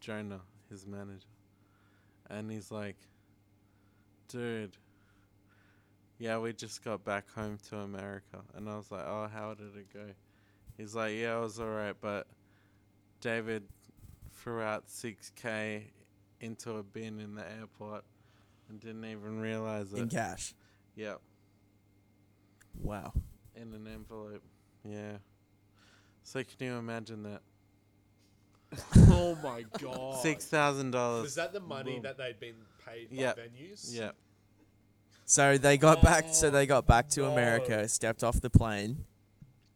Jonah, his manager, and he's like, dude, yeah, we just got back home to America. And I was like, oh, how did it go? He's like, yeah, it was all right, but David threw out 6K into a bin in the airport and didn't even realize it. In cash? Yep. Wow. In an envelope, yeah. So can you imagine that? Oh my god. $6,000. Was that the money that they'd been paid by venues? Yeah. So they got back to America, stepped off the plane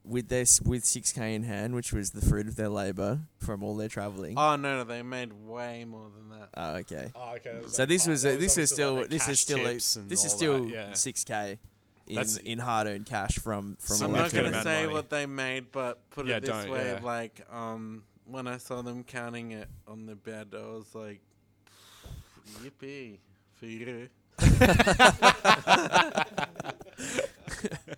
with 6K in hand, which was the fruit of their labor from all their traveling. Oh no, they made way more than that. Oh okay. Oh okay. So like, this is still 6K in hard earned cash from. So I'm not gonna say what they made, but put it this way, like when I saw them counting it on the bed, I was like, yippee for you.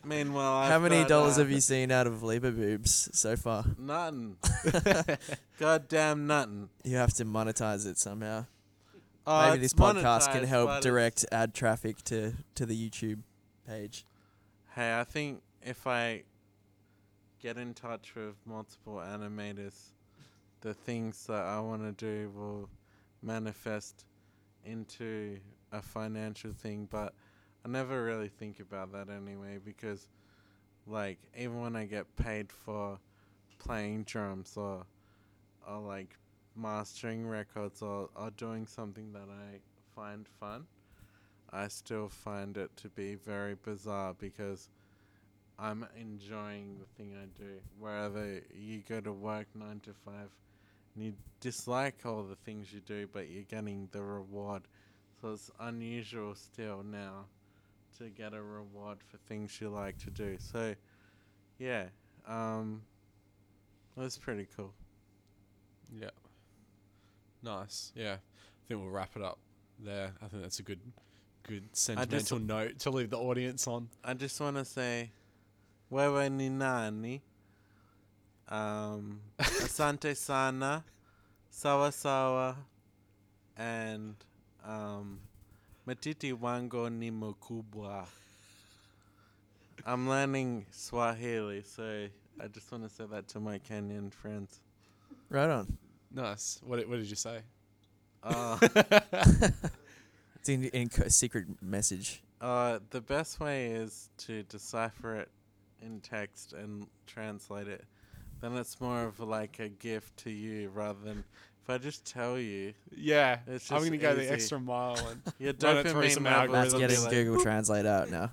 Meanwhile, how many dollars have you seen out of labor boobs so far? Nothing. Goddamn nothing. You have to monetize it somehow. Oh, maybe this podcast can help direct ad traffic to the YouTube page. Hey, I think if I get in touch with multiple animators, the things that I want to do will manifest into a financial thing, but I never really think about that anyway, because like even when I get paid for playing drums or like mastering records or doing something that I find fun, I still find it to be very bizarre because I'm enjoying the thing I do. Wherever you go to work 9 to 5 and you dislike all the things you do, but you're getting the reward. So it's unusual still now to get a reward for things you like to do. So, yeah, that's pretty cool. Yeah. Nice. Yeah. I think we'll wrap it up there. I think that's a good sentimental note to leave the audience on. I just want to say, wewe ni nani, asante sana, sawa sawa, and... matiti wango ni mukubwa. I'm learning Swahili, so I just want to say that to my Kenyan friends. Right on. Nice. What did you say? It's in a secret message. The best way is to decipher it in text and translate it, then it's more of like a gift to you rather than if I just tell you. Yeah, it's just I'm going to go the extra mile and yeah, run it through some algorithms. That's getting like Google Translate out now.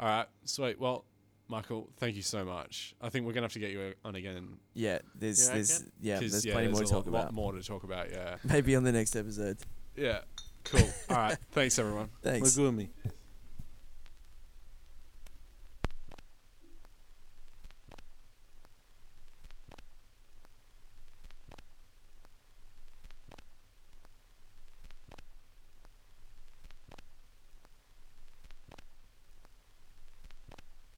All right, sweet. Well, Michael, thank you so much. I think we're going to have to get you on again. Yeah, there's plenty more to talk about. Maybe on the next episode. Yeah, cool. All right, thanks, everyone. Thanks. We're gloomy.